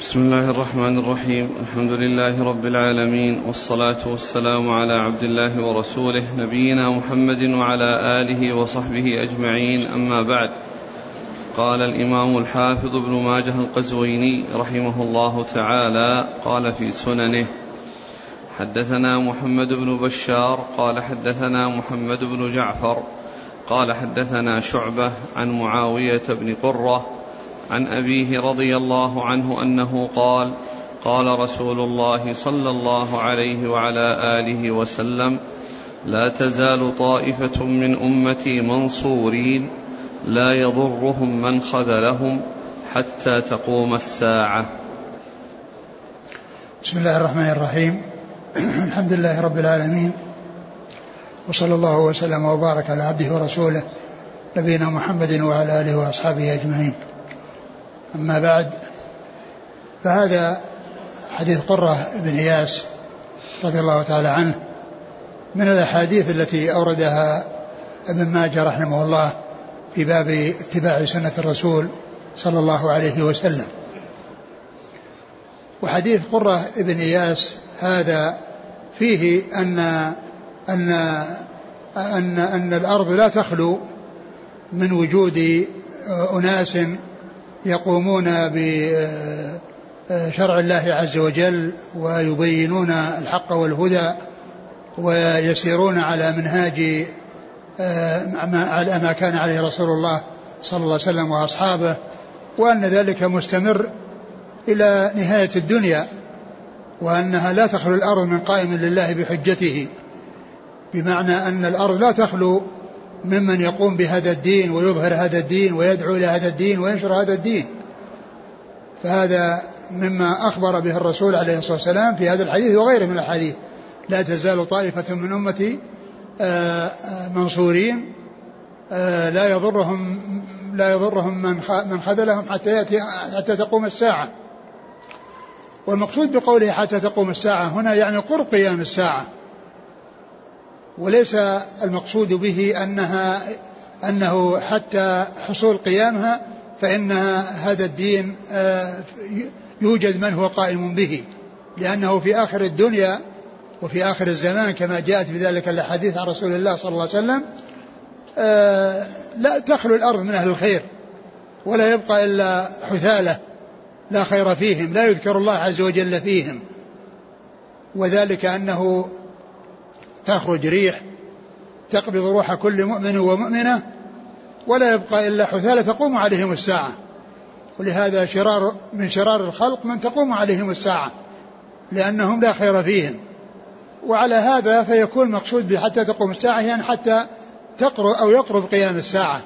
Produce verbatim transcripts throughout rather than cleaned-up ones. بسم الله الرحمن الرحيم. الحمد لله رب العالمين، والصلاة والسلام على عبد الله ورسوله نبينا محمد وعلى آله وصحبه أجمعين، أما بعد. قال الإمام الحافظ ابن ماجه القزويني رحمه الله تعالى قال في سننه: حدثنا محمد بن بشار قال حدثنا محمد بن جعفر قال حدثنا شعبة عن معاوية بن قرة عن أبيه رضي الله عنه أنه قال: قال رسول الله صلى الله عليه وعلى آله وسلم: لا تزال طائفة من أمتي منصورين لا يضرهم من خذلهم حتى تقوم الساعة. بسم الله الرحمن الرحيم. الحمد لله رب العالمين، وصلى الله وسلم وبارك على عبده ورسوله نبينا محمد وعلى آله وأصحابه أجمعين، أما بعد. فهذا حديث قرة بن إياس رضي الله تعالى عنه من الأحاديث التي أوردها ابن ماجه رحمه الله في باب اتباع سنة الرسول صلى الله عليه وسلم. وحديث قرة بن إياس هذا فيه أن أن أن أن الأرض لا تخلو من وجود أناس يقومون بشرع الله عز وجل ويبينون الحق والهدى ويسيرون على منهاج ما كان عليه رسول الله صلى الله عليه وسلم وأصحابه، وأن ذلك مستمر إلى نهاية الدنيا، وأنها لا تخلو الأرض من قائم لله بحجته، بمعنى أن الأرض لا تخلو ممن يقوم بهذا الدين ويظهر هذا الدين ويدعو إلى هذا الدين وينشر هذا الدين. فهذا مما أخبر به الرسول عليه الصلاة والسلام في هذا الحديث وغيره من الحديث: لا تزال طائفة من أمتي منصورين لا يضرهم لا يضرهم من خذلهم حتى يأتي حتى تقوم الساعة. والمقصود بقوله حتى تقوم الساعة هنا يعني قرب قيام الساعة، وليس المقصود به أنها أنه حتى حصول قيامها، فإن هذا الدين يوجد من هو قائم به، لأنه في آخر الدنيا وفي آخر الزمان كما جاءت بذلك الأحاديث عن رسول الله صلى الله عليه وسلم لا تخلو الأرض من أهل الخير، ولا يبقى إلا حثالة لا خير فيهم، لا يذكر الله عز وجل فيهم، وذلك أنه تخرج ريح تقبض روح كل مؤمن ومؤمنة، ولا يبقى إلا حثالة تقوم عليهم الساعة. ولهذا شرار من شرار الخلق من تقوم عليهم الساعة، لأنهم لا خير فيهم. وعلى هذا فيكون مقصود بحتى تقوم الساعة يعني حتى تقرب أو يقرب قيام الساعة،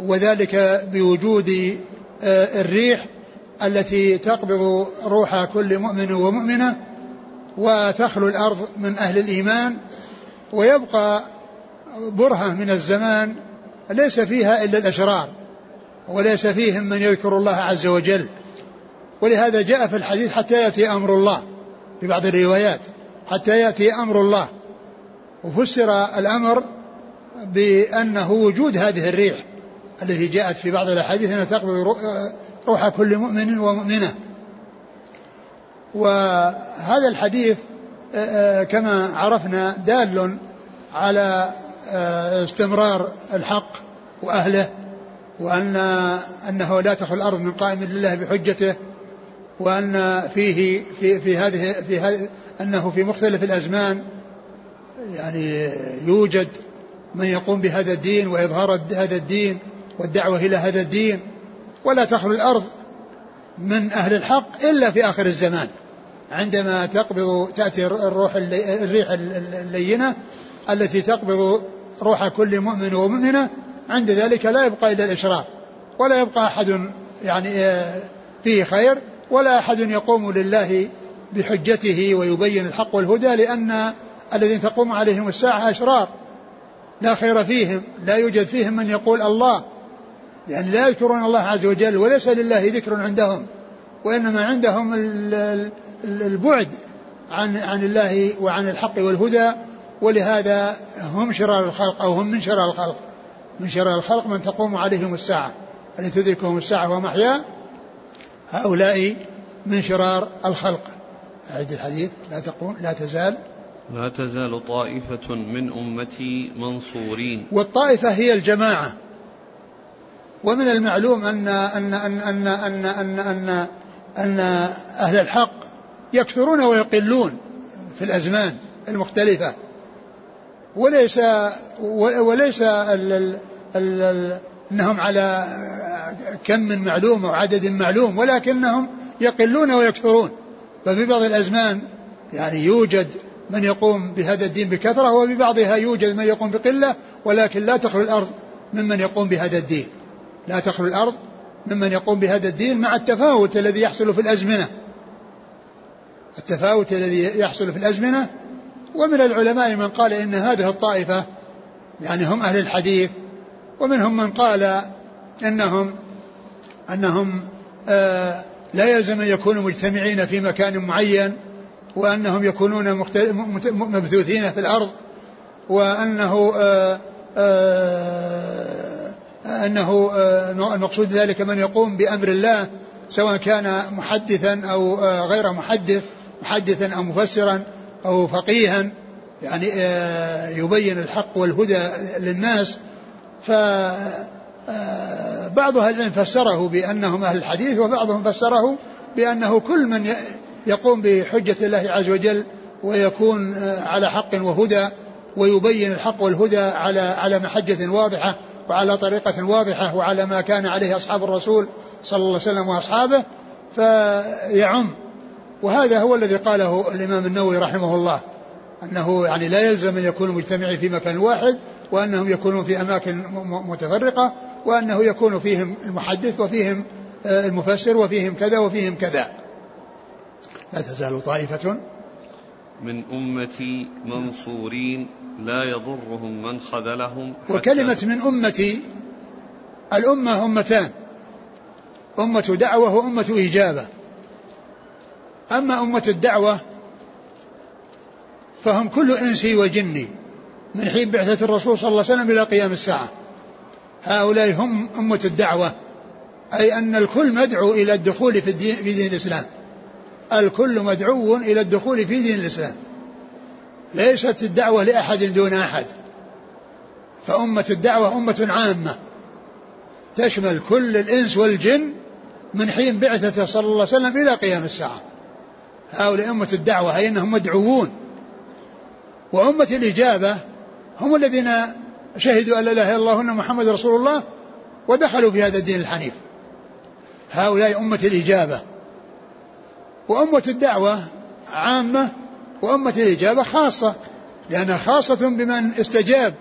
وذلك بوجود الريح التي تقبض روح كل مؤمن ومؤمنة، وتخلو الأرض من أهل الإيمان، ويبقى برهة من الزمان ليس فيها إلا الأشرار، وليس فيهم من يذكر الله عز وجل. ولهذا جاء في الحديث: حتى يأتي أمر الله، في بعض الروايات حتى يأتي أمر الله. وفسر الأمر بأنه وجود هذه الريح التي جاءت في بعض الأحاديث أن تقبض روح كل مؤمن ومؤمنة. وهذا الحديث كما عرفنا دال على استمرار الحق وأهله، وأن أنه لا تخلو الأرض من قائم لله بحجته، وأن فيه في في هذه في هذه أنه في مختلف الأزمان يعني يوجد من يقوم بهذا الدين وإظهار هذا الدين والدعوة إلى هذا الدين، ولا تخلو الأرض من أهل الحق إلا في آخر الزمان، عندما تقبض تأتي الروح الريح اللينة التي تقبض روح كل مؤمن ومؤمنة، عند ذلك لا يبقى إلا الإشراف، ولا يبقى أحد يعني فيه خير، ولا أحد يقوم لله بحجته ويبين الحق والهدى، لأن الذين تقوم عليهم الساعة أشرار لا خير فيهم، لا يوجد فيهم من يقول الله، لأن لا يذكرون الله عز وجل، وليس لله ذكر عندهم، وإنما عندهم البعد عن عن الله وعن الحق والهدى. ولهذا هم شرار الخلق، أو هم من شرار الخلق من شرار الخلق من تقوم عليهم الساعة، التي تدركهم الساعة ومحيا، هؤلاء من شرار الخلق. أعيد الحديث. لا تقوم لا تزال لا تزال طائفة من أمتي منصورين. والطائفة هي الجماعة. ومن المعلوم أن أن أن أن أن أن, أن, أن أهل الحق يكثرون ويقلون في الأزمان المختلفة، وليس وليس ال ال ال أنهم على كم من معلوم أو عدد معلوم، ولكنهم يقلون ويكثرون. ففي بعض الأزمان يعني يوجد من يقوم بهذا الدين بكثرة، وفي بعضها يوجد من يقوم بقلة، ولكن لا تخلو الأرض ممن يقوم بهذا الدين، لا تخلو الأرض ممن يقوم بهذا الدين، مع التفاوت الذي يحصل في الأزمنة، التفاوت الذي يحصل في الأزمنة. ومن العلماء من قال إن هذه الطائفة يعني هم أهل الحديث، ومنهم من قال إنهم أنهم آه لا يلزم أن يكونوا مجتمعين في مكان معين، وأنهم يكونون مبثوثين في الأرض، وأنه آه آه أنه آه المقصود ذلك من يقوم بأمر الله، سواء كان محدثا أو آه غير محدث، محدثا أو مفسرا أو فقيها، يعني آه يبين الحق والهدى للناس. فبعض أهل العلم فسره بأنهم أهل الحديث، وبعضهم فسره بأنه كل من يقوم بحجة الله عز وجل ويكون على حق وهدى، ويبين الحق والهدى على على محجة واضحة وعلى طريقة واضحة وعلى ما كان عليه أصحاب الرسول صلى الله عليه وسلم وأصحابه، فيعم. وهذا هو الذي قاله الإمام النووي رحمه الله، أنه يعني لا يلزم أن يكونوا مجتمعين في مكان واحد، وأنهم يكونون في أماكن متفرقة، وأنه يكون فيهم المحدث وفيهم المفسر وفيهم كذا وفيهم كذا. لا تزال طائفة من أمتي منصورين لا يضرهم من خذلهم. وكلمة من أمتي، الأمة أمتان، أمة دعوة وأمة إجابة. أما أمة الدعوة فهم كل إنسي وجني من حين بعثة الرسول صلى الله عليه وسلم إلى قيام الساعة، هؤلاء هم أمة الدعوة، أي أن الكل مدعو إلى الدخول في دين, في دين الإسلام، الكل مدعو إلى الدخول في دين الإسلام، ليست الدعوة لأحد دون أحد. فأمة الدعوة أمة عامة تشمل كل الإنس والجن من حين بعثة صلى الله عليه وسلم إلى قيام الساعة، هؤلاء أمة الدعوة، أي أنهم مدعوون. وأمة الإجابة هم الذين شهدوا أن لا إله إلا الله وأن محمد رسول الله ودخلوا في هذا الدين الحنيف، هؤلاء أمة الإجابة. وأمة الدعوة عامة وأمة الإجابة خاصة، لأنها خاصة بمن استجاب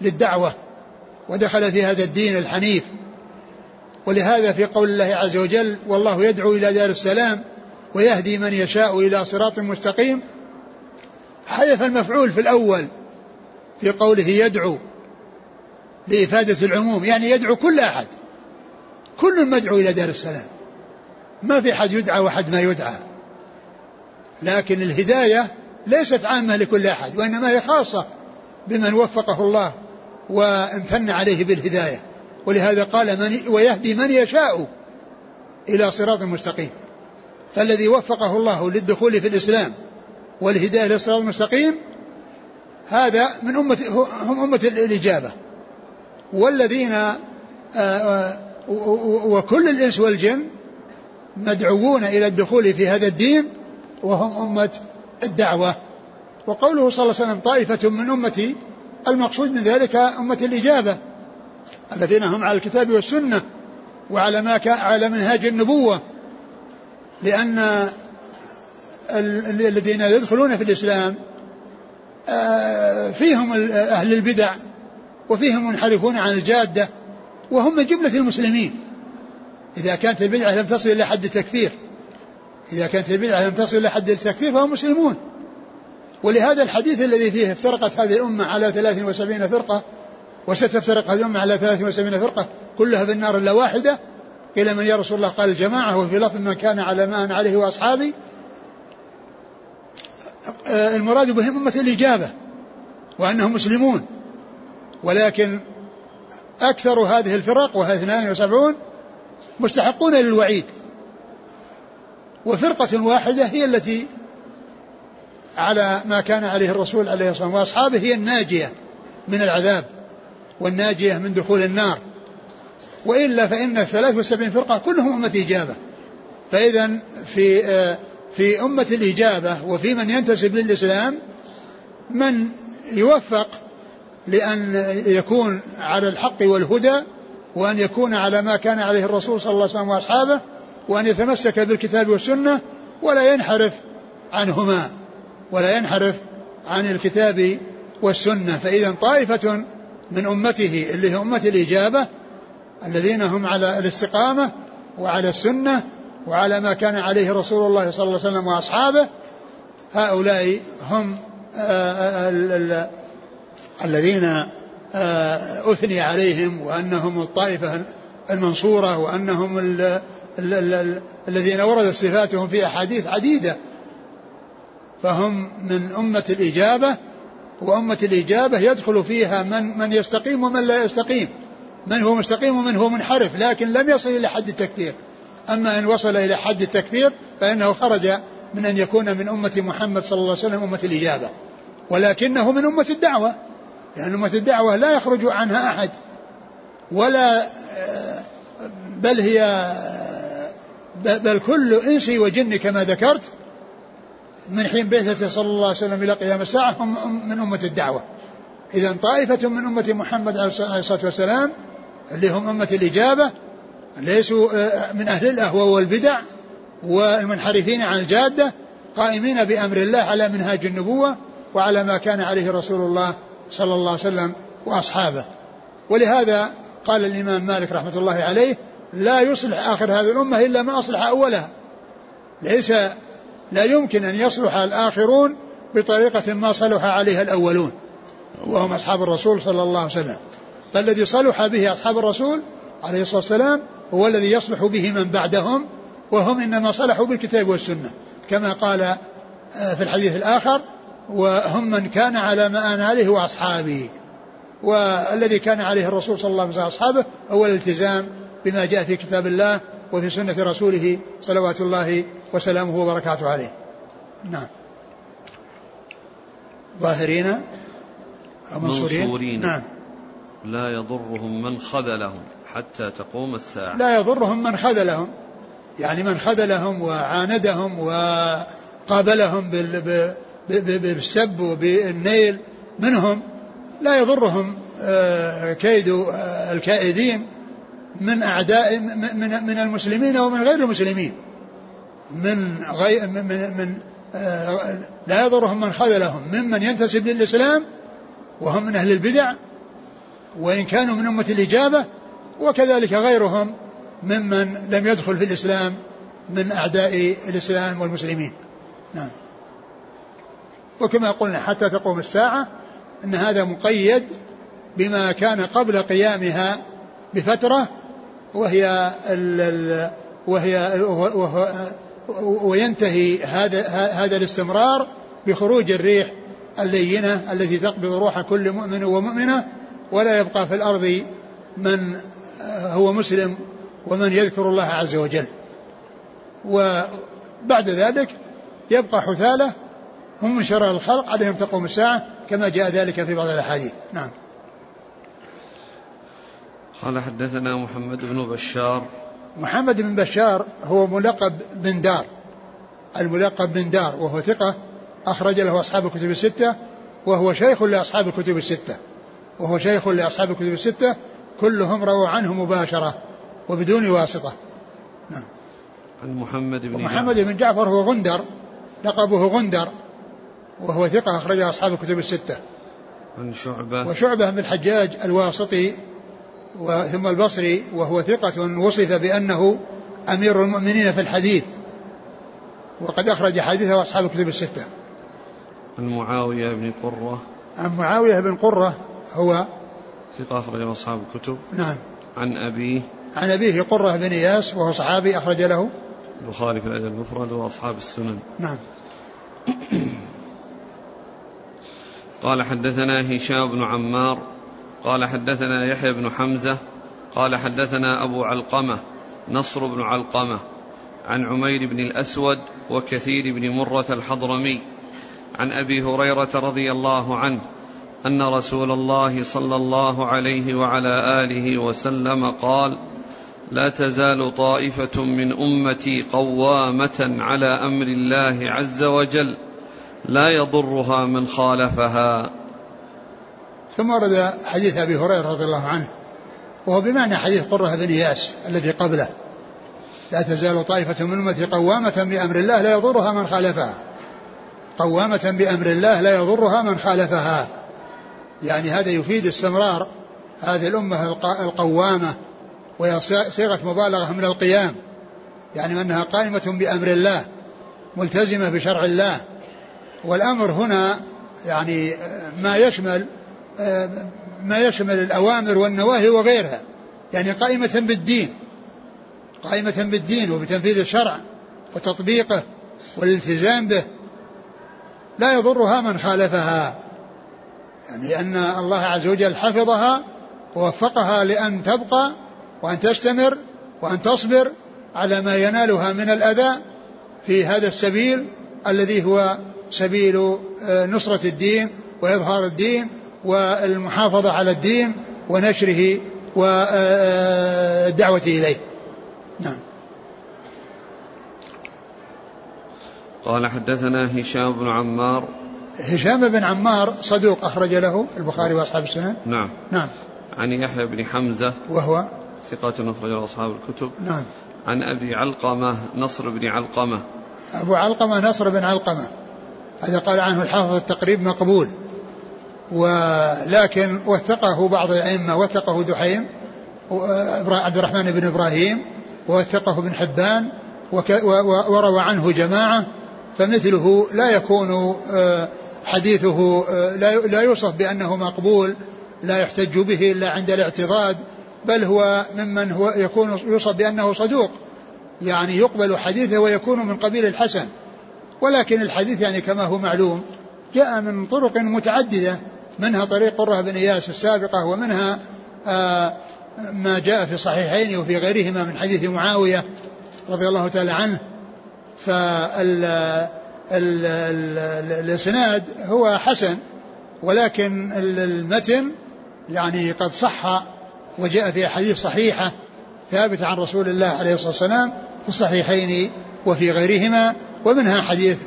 للدعوة ودخل في هذا الدين الحنيف. ولهذا في قول الله عز وجل: والله يدعو إلى دار السلام ويهدي من يشاء إلى صراط مستقيم، حذف المفعول في الأول في قوله يدعو لإفادة العموم، يعني يدعو كل أحد، كل مدعو إلى دار السلام، ما في حد يدعى وحد ما يدعى. لكن الهداية ليست عامة لكل أحد، وإنما هي خاصة بمن وفقه الله وامتن عليه بالهداية. ولهذا قال: من ويهدي من يشاء إلى صراط مستقيم. فالذي وفقه الله للدخول في الإسلام والهداية للصراط المستقيم هذا من أمة، هم أمة الإجابة. والذين وكل الإنس والجن مدعوون إلى الدخول في هذا الدين وهم أمة الدعوة. وقوله صلى الله عليه وسلم: طائفة من أمتي، المقصود من ذلك أمة الإجابة، الذين هم على الكتاب والسنة وعلى ما كان على منهاج النبوة، لأن الذين يدخلون في الإسلام فيهم أهل البدع وفيهم منحرفون عن الجادة، وهم من جملة المسلمين. إذا كانت البدعة لم تصل إلى حد التكفير، إذا كانت البدعة لم تصل إلى حد التكفير فهم مسلمون. ولهذا الحديث الذي فيه: افترقت هذه الأمة على ثلاث وسبعين فرقة وستفترق هذه الأمة على ثلاث وسبعين فرقة كلها في النار إلا واحدة، قيل: من يا رسول الله؟ قال: الجماعة. وفي لفظ: من كان على ما عليه وأصحابي. المراد بهم أمة الإجابة وأنهم مسلمون. ولكن أكثر هذه الفرق، وهي اثنان وسبعون، مستحقون للوعيد، وفرقة واحدة هي التي على ما كان عليه الرسول عليه الصلاة والسلام وأصحابه، هي الناجية من العذاب والناجية من دخول النار، وإلا فإن الثلاث وسبعين فرقة كلهم أمة إجابة. فإذا في في أمة الإجابة وفي من ينتسب للإسلام من يوفق لأن يكون على الحق والهدى، وأن يكون على ما كان عليه الرسول صلى الله عليه وسلم وأصحابه، وأن يتمسك بالكتاب والسنة ولا ينحرف عنهما ولا ينحرف عن الكتاب والسنة. فإذا طائفة من أمته اللي هي أمة الإجابة الذين هم على الاستقامة وعلى السنة وعلى ما كان عليه رسول الله صلى الله عليه وسلم وأصحابه، هؤلاء هم الذين أثني عليهم وأنهم الطائفة المنصورة، وأنهم الذين وردت صفاتهم في أحاديث عديدة. فهم من أمة الإجابة، وأمة الإجابة يدخل فيها من, من يستقيم ومن لا يستقيم، من هو مستقيم ومن هو منحرف لكن لم يصل إلى حد التكفير. أما إن وصل إلى حد التكفير فإنه خرج من أن يكون من أمة محمد صلى الله عليه وسلم أمة الإجابة، ولكنه من أمة الدعوة، لأن أمة الدعوة لا يخرج عنها أحد، ولا بل هي بل كل إنس وجن كما ذكرت من حين بعثته صلى الله عليه وسلم إلى قيام الساعة هم من أمة الدعوة. إذن طائفة من أمة محمد عليه الصلاة والسلام اللي هم أمة الإجابة، ليسوا من أهل الأهوى والبدع والمنحرفين عن الجادة، قائمين بأمر الله على منهاج النبوة وعلى ما كان عليه رسول الله صلى الله عليه وسلم وأصحابه. ولهذا قال الإمام مالك رحمة الله عليه: لا يصلح آخر هذه الأمة إلا ما أصلح أولها. ليس لا يمكن أن يصلح الآخرون بطريقة ما صلح عليها الأولون وهم أصحاب الرسول صلى الله عليه وسلم، فالذي صلح به أصحاب الرسول عليه الصلاة والسلام هو الذي يصلح به من بعدهم، وهم إنما صلحوا بالكتاب والسنة كما قال في الحديث الآخر: وهم من كان على ما أنا عليه وأصحابه. والذي كان عليه الرسول صلى الله عليه وسلم وأصحابه هو الالتزام بما جاء في كتاب الله وفي سنة رسوله صلوات الله وسلامه وبركاته عليه. نعم. ظاهرين أو منصورين؟ نعم. لا يضرهم من خذلهم حتى تقوم الساعة. لا يضرهم من خذلهم، يعني من خذلهم وعاندهم وقابلهم بالسب وبالنيل منهم، لا يضرهم كيد الكائدين من أعداء من المسلمين أو من غير المسلمين، من غير من من لا يضرهم من خذلهم ممن ينتسب للإسلام وهم من أهل البدع وإن كانوا من أمة الإجابة، وكذلك غيرهم ممن لم يدخل في الإسلام من أعداء الإسلام والمسلمين. نعم. وكما قلنا حتى تقوم الساعة، أن هذا مقيد بما كان قبل قيامها بفترة، وهي ال وهي وينتهي هذا هذا الاستمرار بخروج الريح اللينة التي تقبض روح كل مؤمن ومؤمنة، ولا يبقى في الأرض من هو مسلم ومن يذكر الله عز وجل. وبعد ذلك يبقى حثالة هم من شرار الخلق عليهم تقوم الساعة كما جاء ذلك في بعض الأحاديث. نعم. قال: حدثنا محمد بن بشار. محمد بن بشار هو ملقب بن دار، الملقب بن دار، وهو ثقة أخرج له أصحاب الكتب الستة، وهو شيخ لأصحاب الكتب الستة وهو شيخ لأصحاب الكتب الستة كلهم رووا عنه مباشرة وبدون واسطة. نعم. عن محمد بن محمد بن جعفر هو غندر، لقبه غندر، وهو ثقة أخرج له أصحاب الكتب الستة. عن شعبة، وشعبة من الحجاج الواسطي ثم البصري، وهو ثقة وصف بأنه أمير المؤمنين في الحديث، وقد أخرج حديثه أصحاب الكتب الستة. عن معاوية بن قرة. عن معاوية بن قرة هو ثقة أخرج له أصحاب الكتب. نعم. عن أبيه. عن أبيه قرة بن إياس، وهو صحابي أخرج له البخاري في الأدب المفرد وأصحاب السنن. نعم. قال: حدثنا هشام بن عمار قال حدثنا يحيى بن حمزة قال حدثنا أبو علقمة نصر بن علقمة عن عمير بن الأسود وكثير بن مرة الحضرمي عن أبي هريرة رضي الله عنه أن رسول الله صلى الله عليه وعلى آله وسلم قال: لا تزال طائفة من أمتي قوامة على أمر الله عز وجل لا يضرها من خالفها. ثم ورد حديث أبي هريرة رضي الله عنه وهو بمعنى حديث قرة بن إياس الذي قبله: لا تزال طائفة من أمتي قوامة بأمر الله لا يضرها من خالفها. قوامة بأمر الله لا يضرها من خالفها، يعني هذا يفيد استمرار هذه الأمة القوامة، وهي صيغة مبالغة من القيام، يعني أنها قائمة بأمر الله ملتزمة بشرع الله. والأمر هنا يعني ما يشمل ما يشمل الأوامر والنواهي وغيرها، يعني قائمة بالدين، قائمة بالدين وبتنفيذ الشرع وتطبيقه والالتزام به، لا يضرها من خالفها، يعني أن الله عز وجل حفظها ووفقها لأن تبقى وأن تستمر وأن تصبر على ما ينالها من الأذى في هذا السبيل الذي هو سبيل نصرة الدين وإظهار الدين والمحافظة على الدين ونشره والدعوة إليه. نعم. قال: حدثنا هشام بن عمار. هشام بن عمار صدوق أخرج له البخاري وأصحاب السنن. نعم. نعم. عن يحيى بن حمزة وهو ثقة أخرج له أصحاب الكتب. نعم. عن أبي علقمة نصر بن علقمة. أبو علقمة نصر بن علقمة هذا قال عنه الحافظ التقريب مقبول، ولكن وثقه بعض الأئمة، وثقه دحيم عبد الرحمن بن إبراهيم، ووثقه ابن حبان، وروى عنه جماعة، فمثله لا يكون حديثه لا يوصف بأنه مقبول، لا يحتج به إلا عند الاعتضاد، بل هو ممن هو يكون يوصف بأنه صدوق، يعني يقبل حديثه ويكون من قبيل الحسن. ولكن الحديث يعني كما هو معلوم جاء من طرق متعددة، منها طريق قرة بن إياس السابقة، ومنها ما جاء في الصحيحين وفي غيرهما من حديث معاوية رضي الله تعالى عنه. فالإسناد هو حسن، ولكن المتن يعني قد صح وجاء في حديث صحيحة ثابت عن رسول الله عليه الصلاة والسلام في الصحيحين وفي غيرهما، ومنها حديث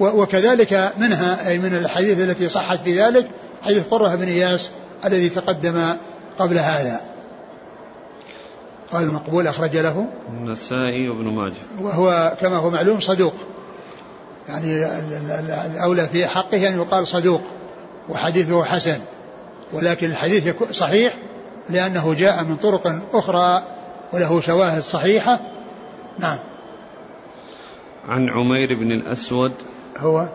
وكذلك منها أي من الحديث التي صحت في ذلك حديث قرة بن إياس الذي تقدم قبل هذا. قال: المقبول أخرج له النسائي وابن ماجه وهو كما هو معلوم صدوق، يعني الأولى في حقه أن يقال صدوق وحديثه حسن، ولكن الحديث صحيح لأنه جاء من طرق أخرى وله شواهد صحيحة. نعم. عن عمير بن الأسود هو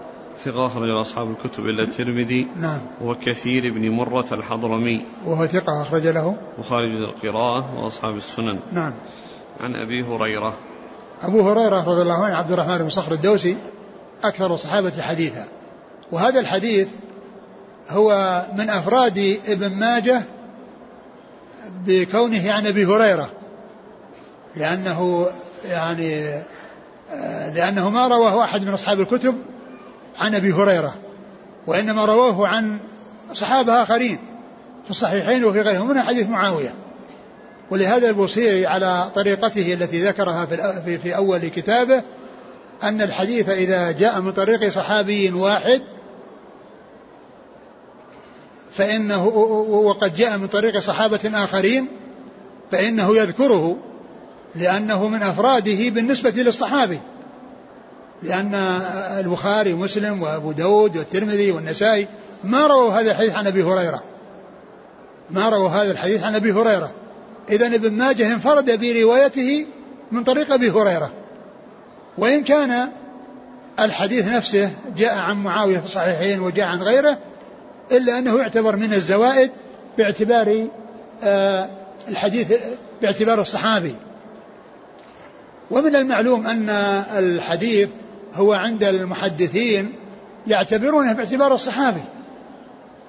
ثقة أخرجه أصحاب الكتب إلا الترمذي. نعم. وكثير بن مرة الحضرمي وهو ثقة أخرج له وخارج القراءة وأصحاب السنن. نعم. عن أبي هريرة. أبو هريرة رضي الله عنه عبد الرحمن بن صخر الدوسي أكثر الصحابة حديثا، وهذا الحديث هو من أفراد ابن ماجه بكونه عن أبي هريرة، لأنه يعني لأنه ما رواه أحد من أصحاب الكتب عن أبي هريرة، وإنما رواه عن صحابة آخرين في الصحيحين وفي غيرهم، منها حديث معاوية. ولهذا البوصيري على طريقته التي ذكرها في أول كتابه أن الحديث إذا جاء من طريق صحابي واحد فإنه وقد جاء من طريق صحابة آخرين فإنه يذكره، لأنه من أفراده بالنسبة للصحابي، لأن البخاري ومسلم وأبو داود والترمذي والنسائي ما رووا هذا الحديث عن أبي هريرة، ما رووا هذا الحديث عن أبي هريرة. إذن ابن ماجه انفرد بروايته من طريق أبي هريرة، وإن كان الحديث نفسه جاء عن معاوية في الصحيحين وجاء عن غيره، إلا أنه يعتبر من الزوائد باعتبار آه الحديث باعتبار الصحابي. ومن المعلوم أن الحديث هو عند المحدثين يعتبرونه باعتبار الصحابي،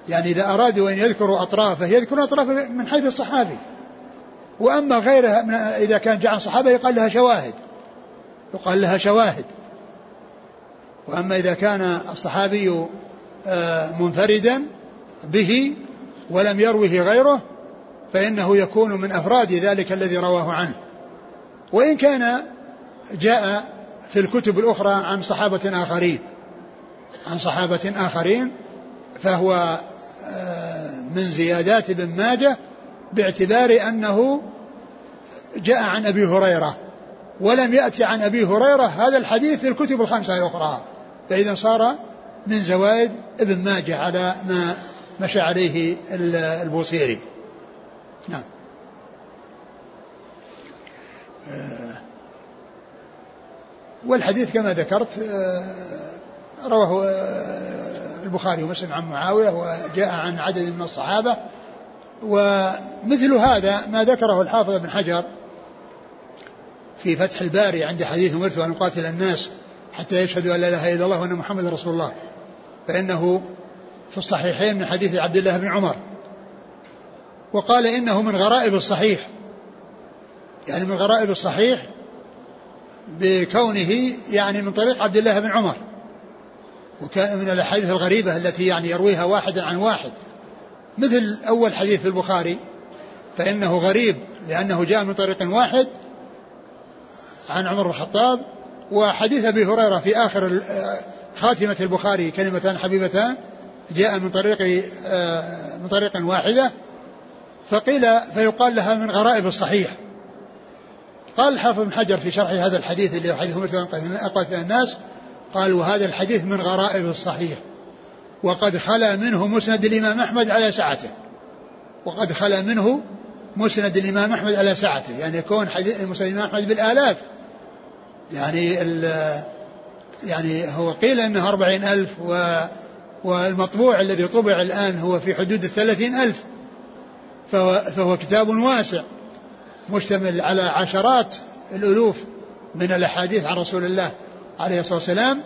يعني إذا أرادوا أن يذكروا أطرافه يذكروا أطرافه من حيث الصحابي، وأما غيرها إذا كان جاء عن صحابة يقال لها شواهد، وقال لها شواهد. وأما إذا كان الصحابي منفردا به ولم يروه غيره فإنه يكون من أفراد ذلك الذي رواه عنه، وإن كان جاء في الكتب الأخرى عن صحابة آخرين عن صحابة آخرين فهو من زيادات ابن ماجه باعتبار أنه جاء عن أبي هريرة ولم يأتي عن أبي هريرة هذا الحديث في الكتب الخمسة الأخرى، فإذا صار من زوائد ابن ماجه على ما مشى عليه البوصيري. نعم. والحديث كما ذكرت رواه البخاري ومسلم عن معاوية وجاء عن عدد من الصحابة، ومثل هذا ما ذكره الحافظ بن حجر في فتح الباري عند حديث أمرت أن أقاتل الناس حتى يشهدوا أن لا إله إلا الله وأن محمد رسول الله، فإنه في الصحيحين من حديث عبد الله بن عمر، وقال إنه من غرائب الصحيح، يعني من غرائب الصحيح بكونه يعني من طريق عبد الله بن عمر، وكان من الأحاديث الغريبة التي يعني يرويها واحد عن واحد، مثل أول حديث في البخاري فإنه غريب لأنه جاء من طريق واحد عن عمر بن الخطاب، وحديث أبي هريرة في آخر خاتمة البخاري كلمتان حبيبتان جاء من طريق من طريق واحدة، فقيل فيقال لها من غرائب الصحيح. قال الحافظ بن حجر في شرح هذا الحديث اللي هو حديث أقاتل الناس، قال وهذا الحديث من غرائب الصحيح وقد خلا منه مسند الإمام أحمد على سعته وقد خلا منه مسند الإمام أحمد على سعته يعني يكون حديث مسند الإمام أحمد بالآلاف، يعني يعني هو قيل أنه أربعين ألف و والمطبوع الذي طبع الآن هو في حدود الثلاثين ألف، فهو كتاب واسع مشتمل على عشرات الألوف من الأحاديث عن رسول الله عليه الصلاة والسلام.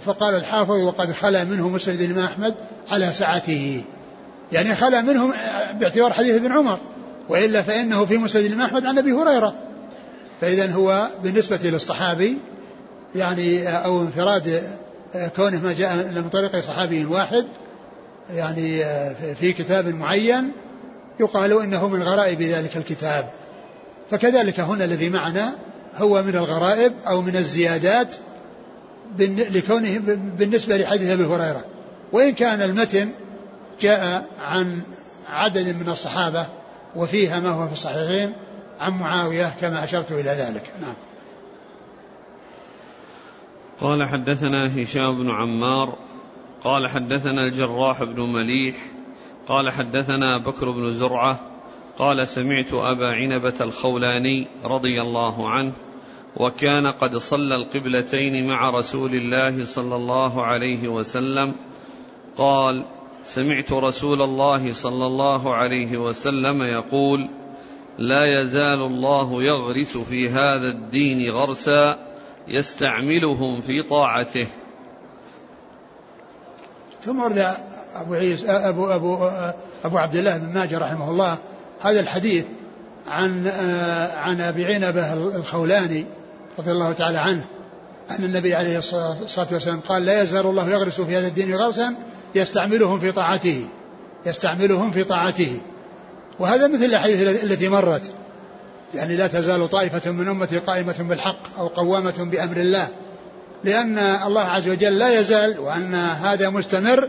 فقال الحافظ وقد خلا منه مسند الإمام أحمد على سعته، يعني خلا منهم باعتبار حديث ابن عمر، وإلا فإنه في مسند الإمام أحمد عن أبي هريرة، فإذن هو بالنسبة للصحابي يعني أو انفراد كونه ما جاء من طريق صحابي واحد يعني في كتاب معين يقال إنه من غرائب ذلك الكتاب. فكذلك هنا الذي معنا هو من الغرائب أو من الزيادات لكونه بالنسبة لحديث أبي هريرة، وإن كان المتن جاء عن عدد من الصحابة وفيها ما هو في الصحيحين عن معاوية كما أشرت إلى ذلك. نعم. قال حدثنا هشام بن عمار قال حدثنا الجراح بن مليح قال حدثنا بكر بن زرعة قال سمعت أبا عنبة الخولاني رضي الله عنه وكان قد صلى القبلتين مع رسول الله صلى الله عليه وسلم قال سمعت رسول الله صلى الله عليه وسلم يقول لا يزال الله يغرس في هذا الدين غرسا يستعملهم في طاعته. ثم ورد أبو عيسى أبو أبو أبو عبد الله بن ماجه رحمه الله هذا الحديث عن عن أبي عنبة الخولاني رضي الله تعالى عنه أن النبي عليه الصلاة والسلام قال لا يزال الله يغرس في هذا الدين غرسا يستعملهم في طاعته يستعملهم في طاعته وهذا مثل الأحاديث التي مرت، يعني لا تزال طائفة من أمتي قائمة بالحق أو قوامة بأمر الله، لأن الله عز وجل لا يزال وأن هذا مستمر،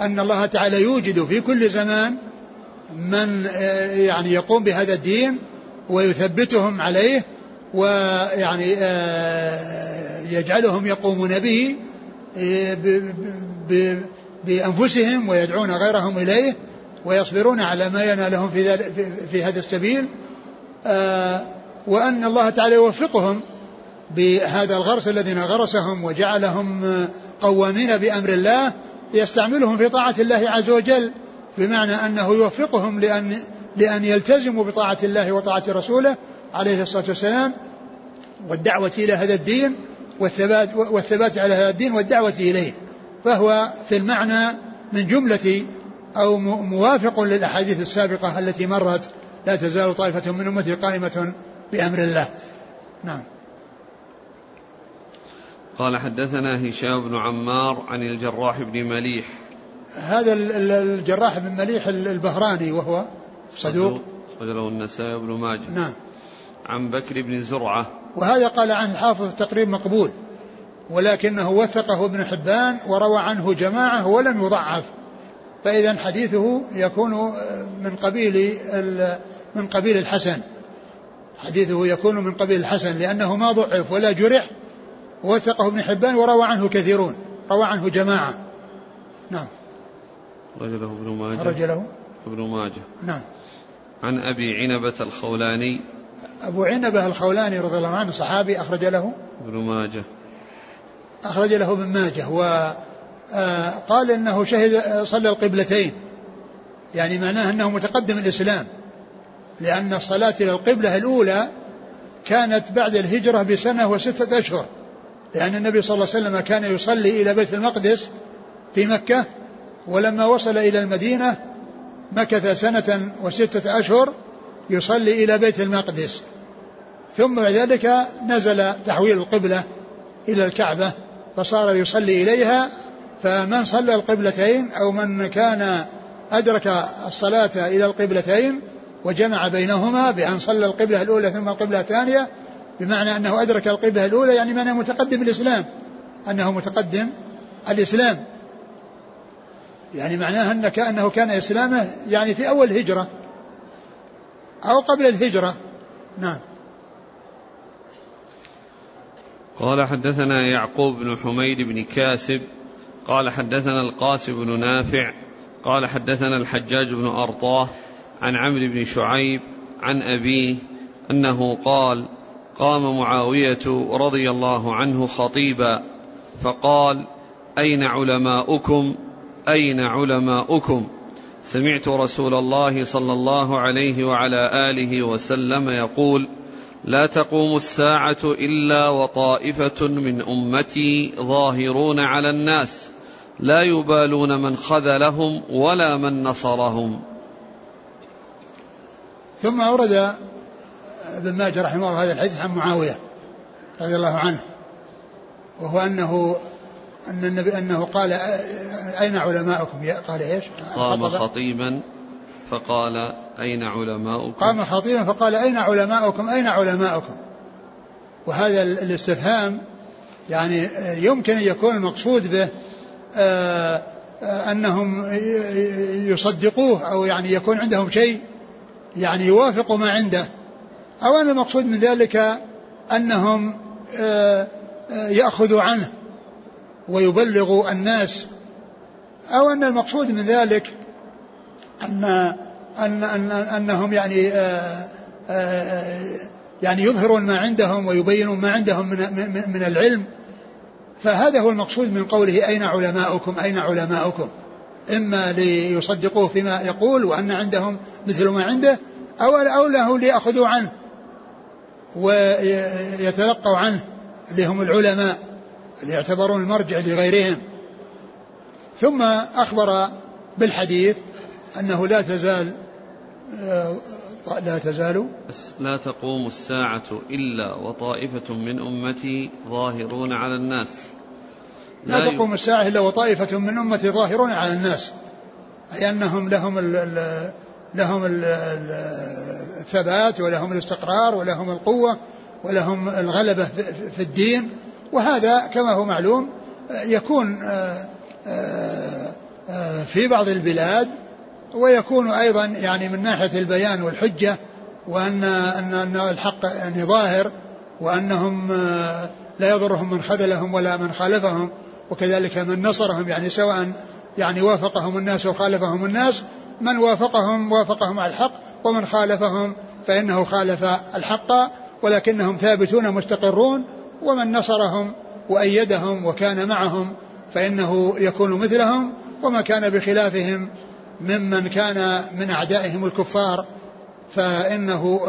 أن الله تعالى يوجد في كل زمان من يعني يقوم بهذا الدين ويثبتهم عليه ويعني يجعلهم يقومون به بأنفسهم ويدعون غيرهم إليه ويصبرون على ما ينالهم في, في هذا السبيل، وأن الله تعالى يوفقهم بهذا الغرس الذين غرسهم وجعلهم قوامين بأمر الله يستعملهم في طاعة الله عز وجل، بمعنى أنه يوفقهم لأن, لأن يلتزموا بطاعة الله وطاعة رسوله عليه الصلاة والسلام والدعوة إلى هذا الدين والثبات, والثبات على هذا الدين والدعوة إليه. فهو في المعنى من جملة أو موافق للأحاديث السابقة التي مرت لا تزال طائفة من أمتي قائمة بأمر الله. نعم. قال حدثنا هشام بن عمار عن الجراح بن مليح. هذا الجراح بن مليح البهراني وهو صدوق أخرجه النسائي وابن ماجه. نعم. عن بكر بن زرعة وهذا قال عن الحافظ تقريب مقبول ولكنه وثقه ابن حبان وروى عنه جماعة ولم يضعف, فإذا حديثه يكون من قبيل من قبيل الحسن, حديثه يكون من قبيل الحسن لأنه ما ضعف ولا جرح, وثقه ابن حبان وروى عنه كثيرون, روى عنه جماعة. نعم. رجله ابن ماجه, رجله ابن ماجه. نعم. عن أبي عنبة الخولاني, أبو عنبة الخولاني رضي الله عنه صحابي, أخرج له ابن ماجه, أخرج له ابن ماجه. وقال إنه شهد صلى القبلتين, يعني معناه أنه متقدم الإسلام لأن الصلاة إلى القبلة الأولى كانت بعد الهجرة بسنة وستة أشهر, لأن النبي صلى الله عليه وسلم كان يصلي إلى بيت المقدس في مكة, ولما وصل إلى المدينة مكث سنة وستة أشهر يصلي إلى بيت المقدس, ثم بعد ذلك نزل تحويل القبلة إلى الكعبة فصار يصلي إليها. فمن صلى القبلتين أو من كان أدرك الصلاة إلى القبلتين وجمع بينهما بأن صلى القبلة الأولى ثم القبلة الثانية, بمعنى أنه أدرك القبلة الأولى, يعني من متقدم الإسلام, أنه متقدم الإسلام, يعني معناه أن كأنه كان إسلامه يعني في أول هجرة أو قبل الهجرة. نعم. قال حدثنا يعقوب بن حميد بن كاسب قال حدثنا القاسم بن نافع قال حدثنا الحجاج بن أرطاة عن عمرو بن شعيب عن أبيه أنه قال قام معاوية رضي الله عنه خطيبا فقال أين علماؤكم, أين علماؤكم, سمعت رسول الله صلى الله عليه وعلى آله وسلم يقول لا تقوم الساعة إلا وطائفة من أمتي ظاهرون على الناس لا يبالون من خذلهم ولا من نصرهم. ثم أورد ابن ماجه رحمه الله هذا الحديث عن معاوية رضي الله عنه, وهو أنه أن النبي أنه قال أين علماؤكم, قال إيش, قام خطيبا فقال أين علماؤكم, قام خطيبا فقال أين علماؤكم, أين علماؤكم. وهذا الاستفهام يعني يمكن أن يكون المقصود به أنهم يصدقوه أو يعني يكون عندهم شيء يعني يوافق ما عنده, أو أن المقصود من ذلك أنهم يأخذوا عنه ويبلغوا الناس, أو أن المقصود من ذلك أن أن أن أنهم يعني آآ آآ يعني يظهرون ما عندهم ويبينون ما عندهم من من, من العلم. فهذا هو المقصود من قوله أين علماؤكم, أين علماؤكم, إما ليصدقوه فيما يقول وأن عندهم مثل ما عنده, أو أو له ليأخذوا عنه ويتلقوا عنه, اللي هم العلماء اللي يعتبرون المرجع لغيرهم. ثم أخبر بالحديث أنه لا تزال لا تزال لا تقوم الساعة إلا وطائفة من أمتي ظاهرون على الناس, لا, لا تقوم الساعة إلا وطائفة من أمتي ظاهرون على الناس, أي أنهم لهم ال ال لهم ال ال الثبات ولهم الاستقرار ولهم القوة ولهم الغلبة في الدين. وهذا كما هو معلوم يكون في بعض البلاد, ويكون أيضا يعني من ناحية البيان والحجة, وأن أن الحق يعني ظاهر, وأنهم لا يضرهم من خذلهم ولا من خالفهم, وكذلك من نصرهم, يعني سواء يعني وافقهم الناس وخالفهم الناس, من وافقهم وافقهم على الحق, ومن خالفهم فإنه خالف الحق, ولكنهم ثابتون مستقرون. ومن نصرهم وأيدهم وكان معهم فإنه يكون مثلهم, وما كان بخلافهم ممن كان من أعدائهم الكفار فإنه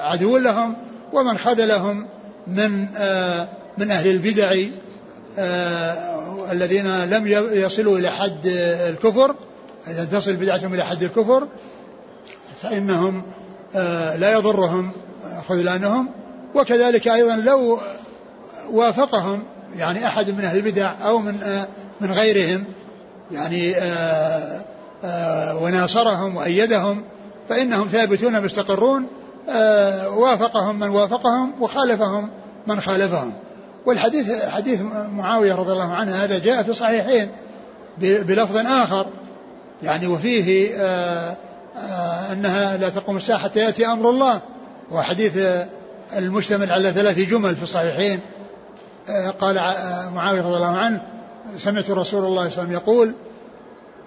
عدو لهم, ومن خذلهم من من أهل البدع الذين لم يصلوا إلى حد الكفر, إذا تصل بدعتهم إلى حد الكفر فإنهم لا يضرهم خذلانهم. وكذلك أيضا لو وافقهم يعني أحد من أهل البدع أو من من غيرهم يعني وناصرهم وأيدهم فإنهم ثابتون مستقرون، وافقهم من وافقهم وخالفهم من خالفهم. والحديث حديث معاوية رضي الله عنه هذا جاء في الصحيحين بلفظ آخر يعني وفيه أنها لا تقوم الساعة حتى يأتي أمر الله، وحديث المشتمل على ثلاث جمل في الصحيحين قال معاوية رضي الله عنه سمعت رسول الله صلى الله عليه وسلم يقول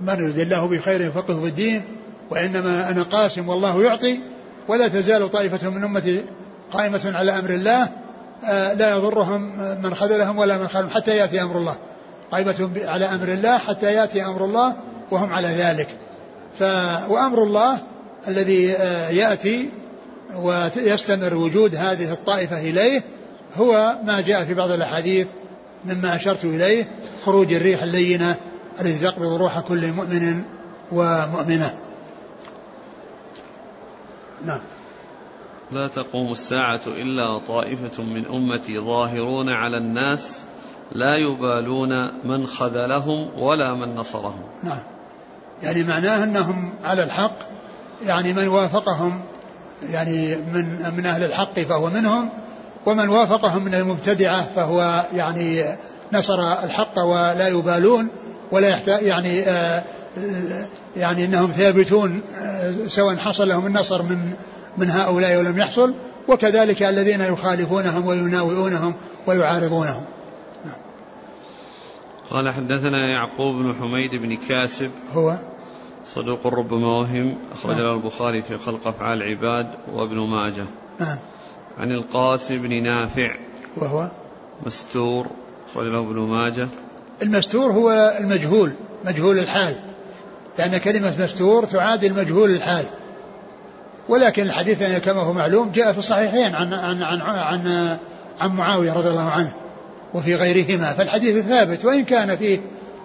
من يرد الله بخير يفقهه في الدين، وإنما أنا قاسم والله يعطي، ولا تزال طائفة من أمتي قائمة على أمر الله لا يضرهم من خذلهم ولا من خالفهم حتى يأتي أمر الله، قائمة على أمر الله حتى يأتي أمر الله وهم على ذلك. ف... وأمر الله الذي يأتي ويستمر وجود هذه الطائفة إليه هو ما جاء في بعض الأحاديث مما أشرت إليه، خروج الريح اللينة التي تقبض روح كل مؤمن ومؤمنة. نعم. لا تقوم الساعة إلا طائفة من أمتي ظاهرون على الناس لا يبالون من خذلهم ولا من نصرهم. نعم، يعني معناه أنهم على الحق، يعني من وافقهم يعني من, من أهل الحق فهو منهم، ومن وافقهم من المبتدعة فهو يعني نصر الحق ولا يبالون ولا يحتاج يعني آه يعني أنهم ثابتون آه سواء حصل لهم النصر من من هؤلاء ولم يحصل، وكذلك الذين يخالفونهم ويناوئونهم ويعارضونهم. قال حدثنا يعقوب بن حميد بن كاسب هو صدوق ربما وهم، أخرج له البخاري في خلق أفعال العباد وابن ماجه. نعم. عن القاسم بن نافع وهو مستور، أخرج له ابن ماجه. المستور هو المجهول، مجهول الحال، لأن كلمة مستور تعادل مجهول الحال، ولكن الحديث يعني كما هو معلوم جاء في الصحيحين عن عن عن عن, عن, عن معاوية رضي الله عنه وفي غيرهما، فالحديث ثابت، وإن كان فيه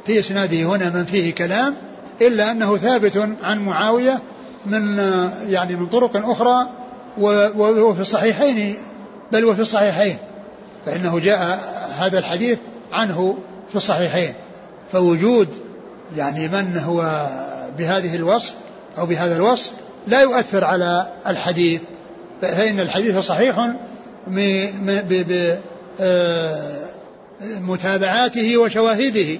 في إسناده هنا من فيه كلام إلا أنه ثابت عن معاوية من يعني من طرق أخرى، وفي الصحيحين بل وفي الصحيحين فإنه جاء هذا الحديث عنه في الصحيحين. فوجود يعني من هو بهذه الوصف أو بهذا الوصف لا يؤثر على الحديث، فإن الحديث صحيح بمتابعاته وشواهده،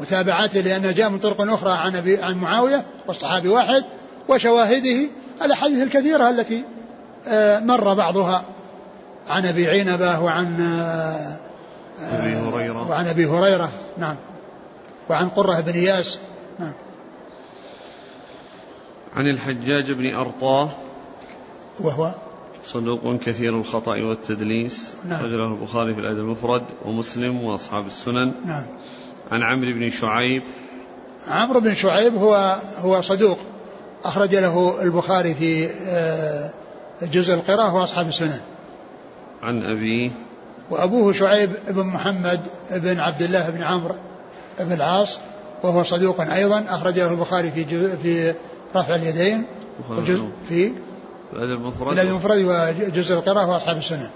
متابعاته لأنه جاء من طرق أخرى عن عن معاوية والصحابي واحد، وشواهده الأحاديث الكثيرة التي مر بعضها عن أبي عنبة وعن أبي هريرة وعن أبي هريرة نعم وعن قرة بن إياس. نعم. عن الحجاج بن أرطاة وهو صدوق كثير الخطأ والتدليس. نعم. رجله البخاري في الأدب المفرد ومسلم وأصحاب السنن. نعم. عن عمرو بن شعيب. عمرو بن شعيب هو هو صدوق، أخرج له البخاري في جزء القراءة وأصحاب السنن. عن أبيه، وأبوه شعيب بن محمد بن عبد الله بن عمرو بن العاص وهو صدوق أيضا، أخرج له البخاري في في رفع اليدين في الأدب المفرد وجزء القراءة وأصحاب السنن.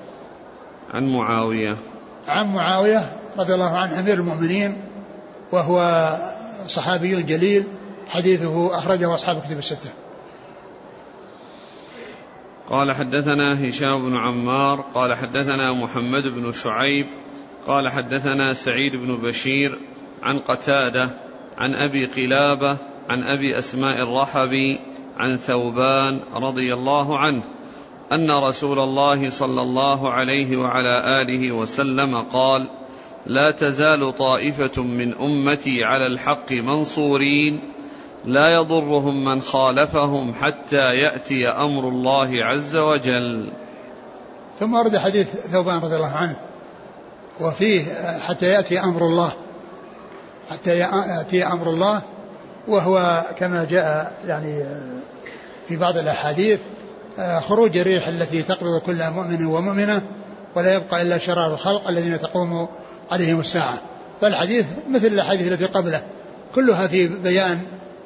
عن معاوية عن معاوية رضي الله عنه أمير المؤمنين، وهو صحابي جليل، حديثه أخرجه أصحاب كتب الستة. قال حدثنا هشام بن عمار قال حدثنا محمد بن شعيب قال حدثنا سعيد بن بشير عن قتادة عن أبي قلابة عن أبي أسماء الرحبي عن ثوبان رضي الله عنه أن رسول الله صلى الله عليه وعلى آله وسلم قال لا تزال طائفة من أمتي على الحق منصورين لا يضرهم من خالفهم حتى يأتي أمر الله عز وجل. ثم أرد حديث ثوبان رضي الله عنه وفيه حتى يأتي أمر الله، حتى يأتي أمر الله، وهو كما جاء يعني في بعض الأحاديث خروج الريح التي تقبض كل مؤمن ومؤمنة ولا يبقى إلا شرار الخلق الذين تقوم عليهم الساعة. فالحديث مثل الأحاديث التي قبله كلها في بيان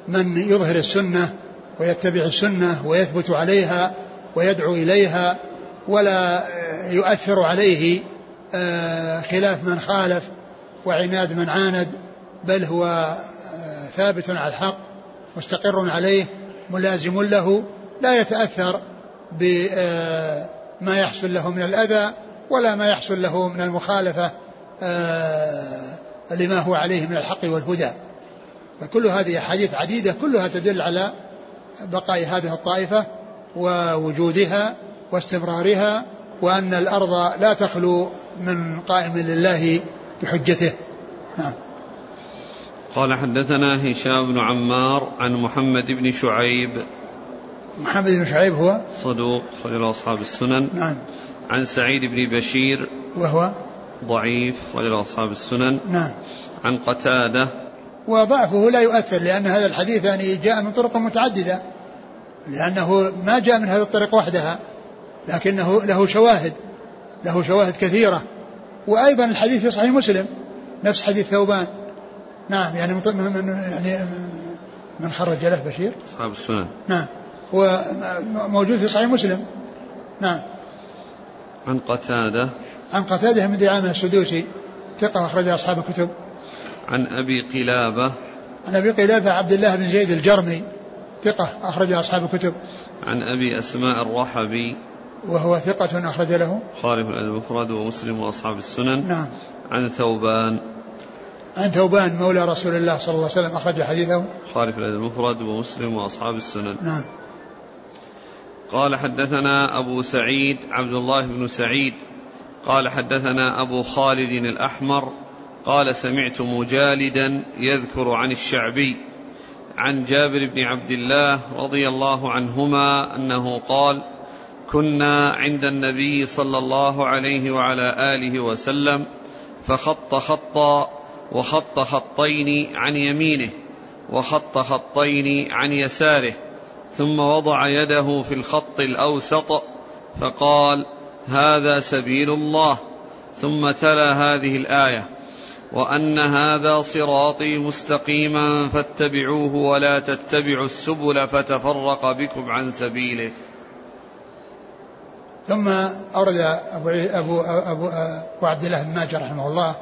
من يظهر السنة ويتبع السنة ويثبت عليها ويدعو إليها ولا يؤثر عليه خلاف من خالف وعناد من عاند، بل هو ثابت على الحق مستقر عليه ملازم له، لا يتأثر بما يحصل له من الأذى ولا ما يحصل له من المخالفة لما هو عليه من الحق والهدى. فكل هذه أحاديث عديدة كلها تدل على بقاء هذه الطائفة ووجودها واستمرارها، وأن الأرض لا تخلو من قائم لله بحجته. نعم. قال حدثنا هشام بن عمار عن محمد بن شعيب. محمد بن شعيب هو صدوق رجل أصحاب السنن. نعم. عن سعيد بن بشير وهو ضعيف رجل أصحاب السنن. نعم. عن قتادة، وضعفه لا يؤثر لأن هذا الحديث يعني جاء من طرق متعددة، لأنه ما جاء من هذا الطريق وحدها، لكنه له شواهد له شواهد كثيرة. وأيضا الحديث في صحيح مسلم نفس حديث ثوبان. نعم، يعني من, يعني من خرج له بشير أصحاب السنن. نعم، هو موجود في صحيح مسلم. نعم. عن قتادة عن قتادة من دعامة السدوسي ثقة أخرج أصحاب الكتب. عن أبي قلابة عن أبي قلابة عبد الله بن زيد الجرمي ثقة أخرج أصحاب الكتب. عن أبي أسماء الرحبي وهو ثقة أخرج له خالف المفرد ومسلم وأصحاب السنن. نعم. عن ثوبان عن ثوبان مولى رسول الله صلى الله عليه وسلم أخرج حديثه خالف المفرد ومسلم وأصحاب السنن. نعم. قال حدثنا أبو سعيد عبد الله بن سعيد قال حدثنا أبو خالد الأحمر قال سمعت مجالدا يذكر عن الشعبي عن جابر بن عبد الله رضي الله عنهما أنه قال: كنا عند النبي صلى الله عليه وعلى آله وسلم فخط خطا وخط خطين عن يمينه وخط خطين عن يساره، ثم وضع يده في الخط الأوسط فقال: هذا سبيل الله، ثم تلا هذه الآية: وأن هذا صراطي مستقيما فاتبعوه ولا تتبعوا السبل فتفرق بكم عن سبيله. ثم أورد أبو, أبو, أبو, أبو عبد الله بن ماجه رحمه الله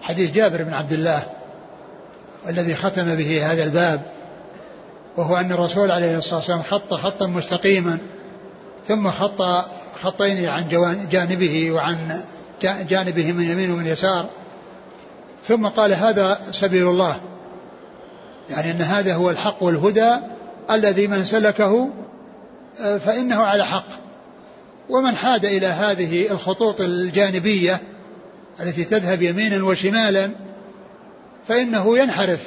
حديث جابر بن عبد الله الذي ختم به هذا الباب، وهو أن الرسول عليه الصلاة والسلام خط خطا مستقيما، ثم خط خطين عن جانبه وعن جانبه من يمين ومن يسار، ثم قال: هذا سبيل الله، يعني أن هذا هو الحق والهدى الذي من سلكه فإنه على حق، ومن حاد إلى هذه الخطوط الجانبية التي تذهب يمينا وشمالا فإنه ينحرف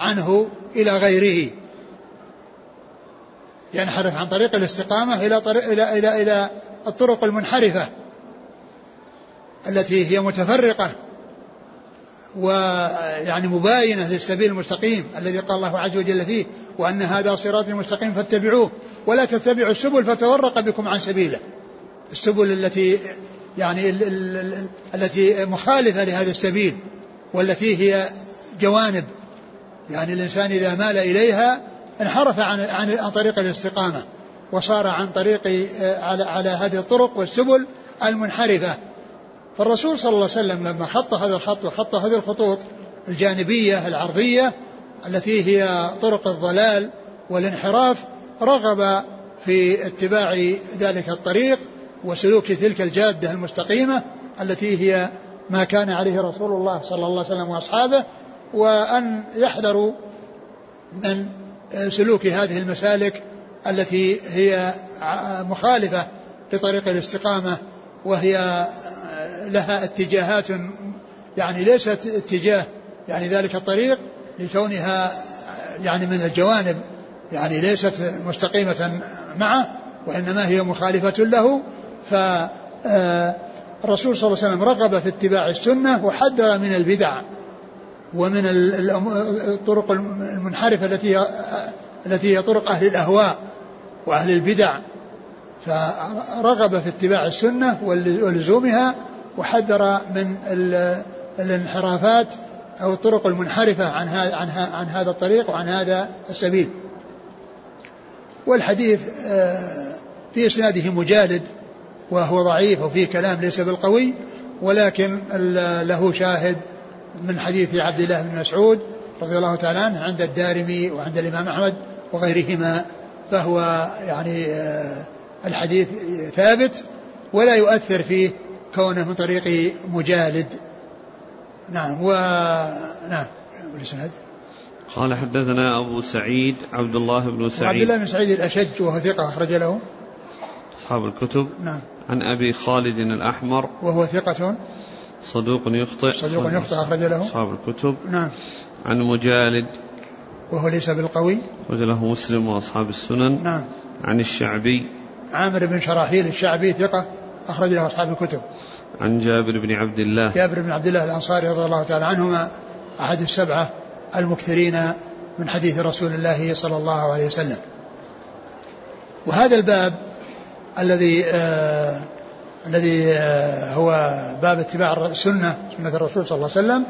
عنه إلى غيره، ينحرف عن طريق الاستقامة إلى, طريق إلى, إلى, إلى الطرق المنحرفة التي هي متفرقة ويعني مباينة للسبيل المستقيم الذي قال الله عز وجل فيه: وأن هذا صراطي المستقيم فاتبعوه ولا تتبعوا السبل فتفرق بكم عن سبيله. السبل التي يعني ال ال ال التي مخالفة لهذا السبيل، والتي هي جوانب، يعني الإنسان إذا مال إليها انحرف عن, عن, عن طريق الاستقامة وصار عن طريق على, على هذه الطرق والسبل المنحرفة. فالرسول صلى الله عليه وسلم لما خط هذا الخط وخط هذه الخطوط الجانبية العرضية التي هي طرق الضلال والانحراف، رغب في اتباع ذلك الطريق وسلوك تلك الجادة المستقيمة التي هي ما كان عليه رسول الله صلى الله عليه وسلم وأصحابه، وأن يحذروا من سلوك هذه المسالك التي هي مخالفة لطريق الاستقامة، وهي لها اتجاهات يعني ليست اتجاه يعني ذلك الطريق لكونها يعني من الجوانب يعني ليست مستقيمة معه، وإنما هي مخالفة له. فالرسول صلى الله عليه وسلم رغب في اتباع السنة وحذر من البدع ومن الطرق المنحرفة التي التي هي طرق أهل الأهواء وأهل البدع، فرغب في اتباع السنة ولزومها وحذر من الانحرافات أو الطرق المنحرفة عن, عن, عن هذا الطريق وعن هذا السبيل. والحديث في إسناده مجالد وهو ضعيف وفيه كلام ليس بالقوي، ولكن له شاهد من حديث عبد الله بن مسعود رضي الله تعالى عنه عند الدارمي وعند الإمام أحمد وغيرهما، فهو يعني الحديث ثابت ولا يؤثر فيه كونه من طريق مجالد. نعم. و نعم والسند قال حدثنا أبو سعيد عبد الله بن سعيد عبد الله بن سعيد الأشج وهو ثقة أخرج له أصحاب الكتب. نعم. عن أبي خالد الأحمر وهو ثقة صدوق يخطئ صدوق يخطئ أخرج له أصحاب الكتب. نعم. عن مجالد وهو ليس بالقوي وله مسلم وأصحاب السنن. نعم. عن الشعبي عمرو بن شراحيل الشعبي ثقة أخرج له أصحاب الكتب. عن جابر بن عبد الله جابر بن عبد الله الأنصاري رضي الله تعالى عنهما أحد السبعة المكثرين من حديث رسول الله صلى الله عليه وسلم. وهذا الباب الذي آه الذي آه هو باب اتباع السنة سنة الرسول صلى الله عليه وسلم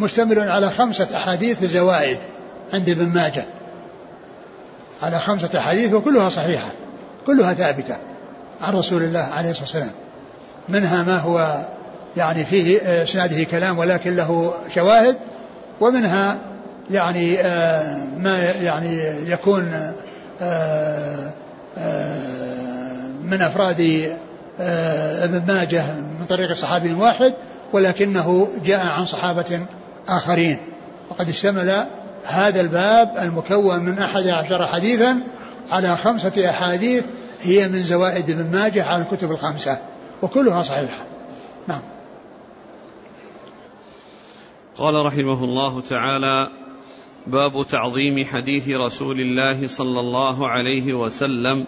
مشتمل على خمسة أحاديث زوائد عند ابن ماجه، على خمسة أحاديث وكلها صحيحة كلها ثابتة عن رسول الله عليه الصلاة والسلام. منها ما هو يعني فيه إسناده كلام ولكن له شواهد، ومنها يعني ما يعني يكون من أفراد ابن ماجه من طريق صحابي واحد ولكنه جاء عن صحابة آخرين. وقد اشتمل هذا الباب المكون من أحد عشر حديثا على خمسة أحاديث هي من زوائد ابن ماجه على الكتب الخمسة وكلها صحيحة. نعم. قال رحمه الله تعالى باب تعظيم حديث رسول الله صلى الله عليه وسلم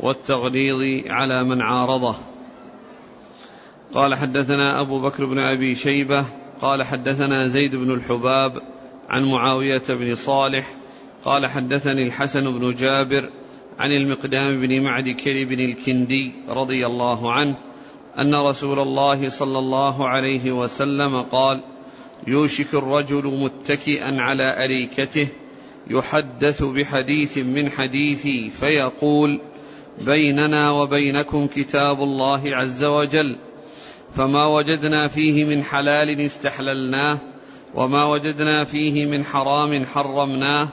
والتغليظ على من عارضه. قال حدثنا أبو بكر بن أبي شيبة قال حدثنا زيد بن الحباب عن معاوية بن صالح قال حدثني الحسن بن جابر عن المقدام بن معد يكرب الكندي رضي الله عنه أن رسول الله صلى الله عليه وسلم قال يوشك الرجل متكئا على أريكته يحدث بحديث من حديثي فيقول بيننا وبينكم كتاب الله عز وجل، فما وجدنا فيه من حلال استحللناه وما وجدنا فيه من حرام حرمناه،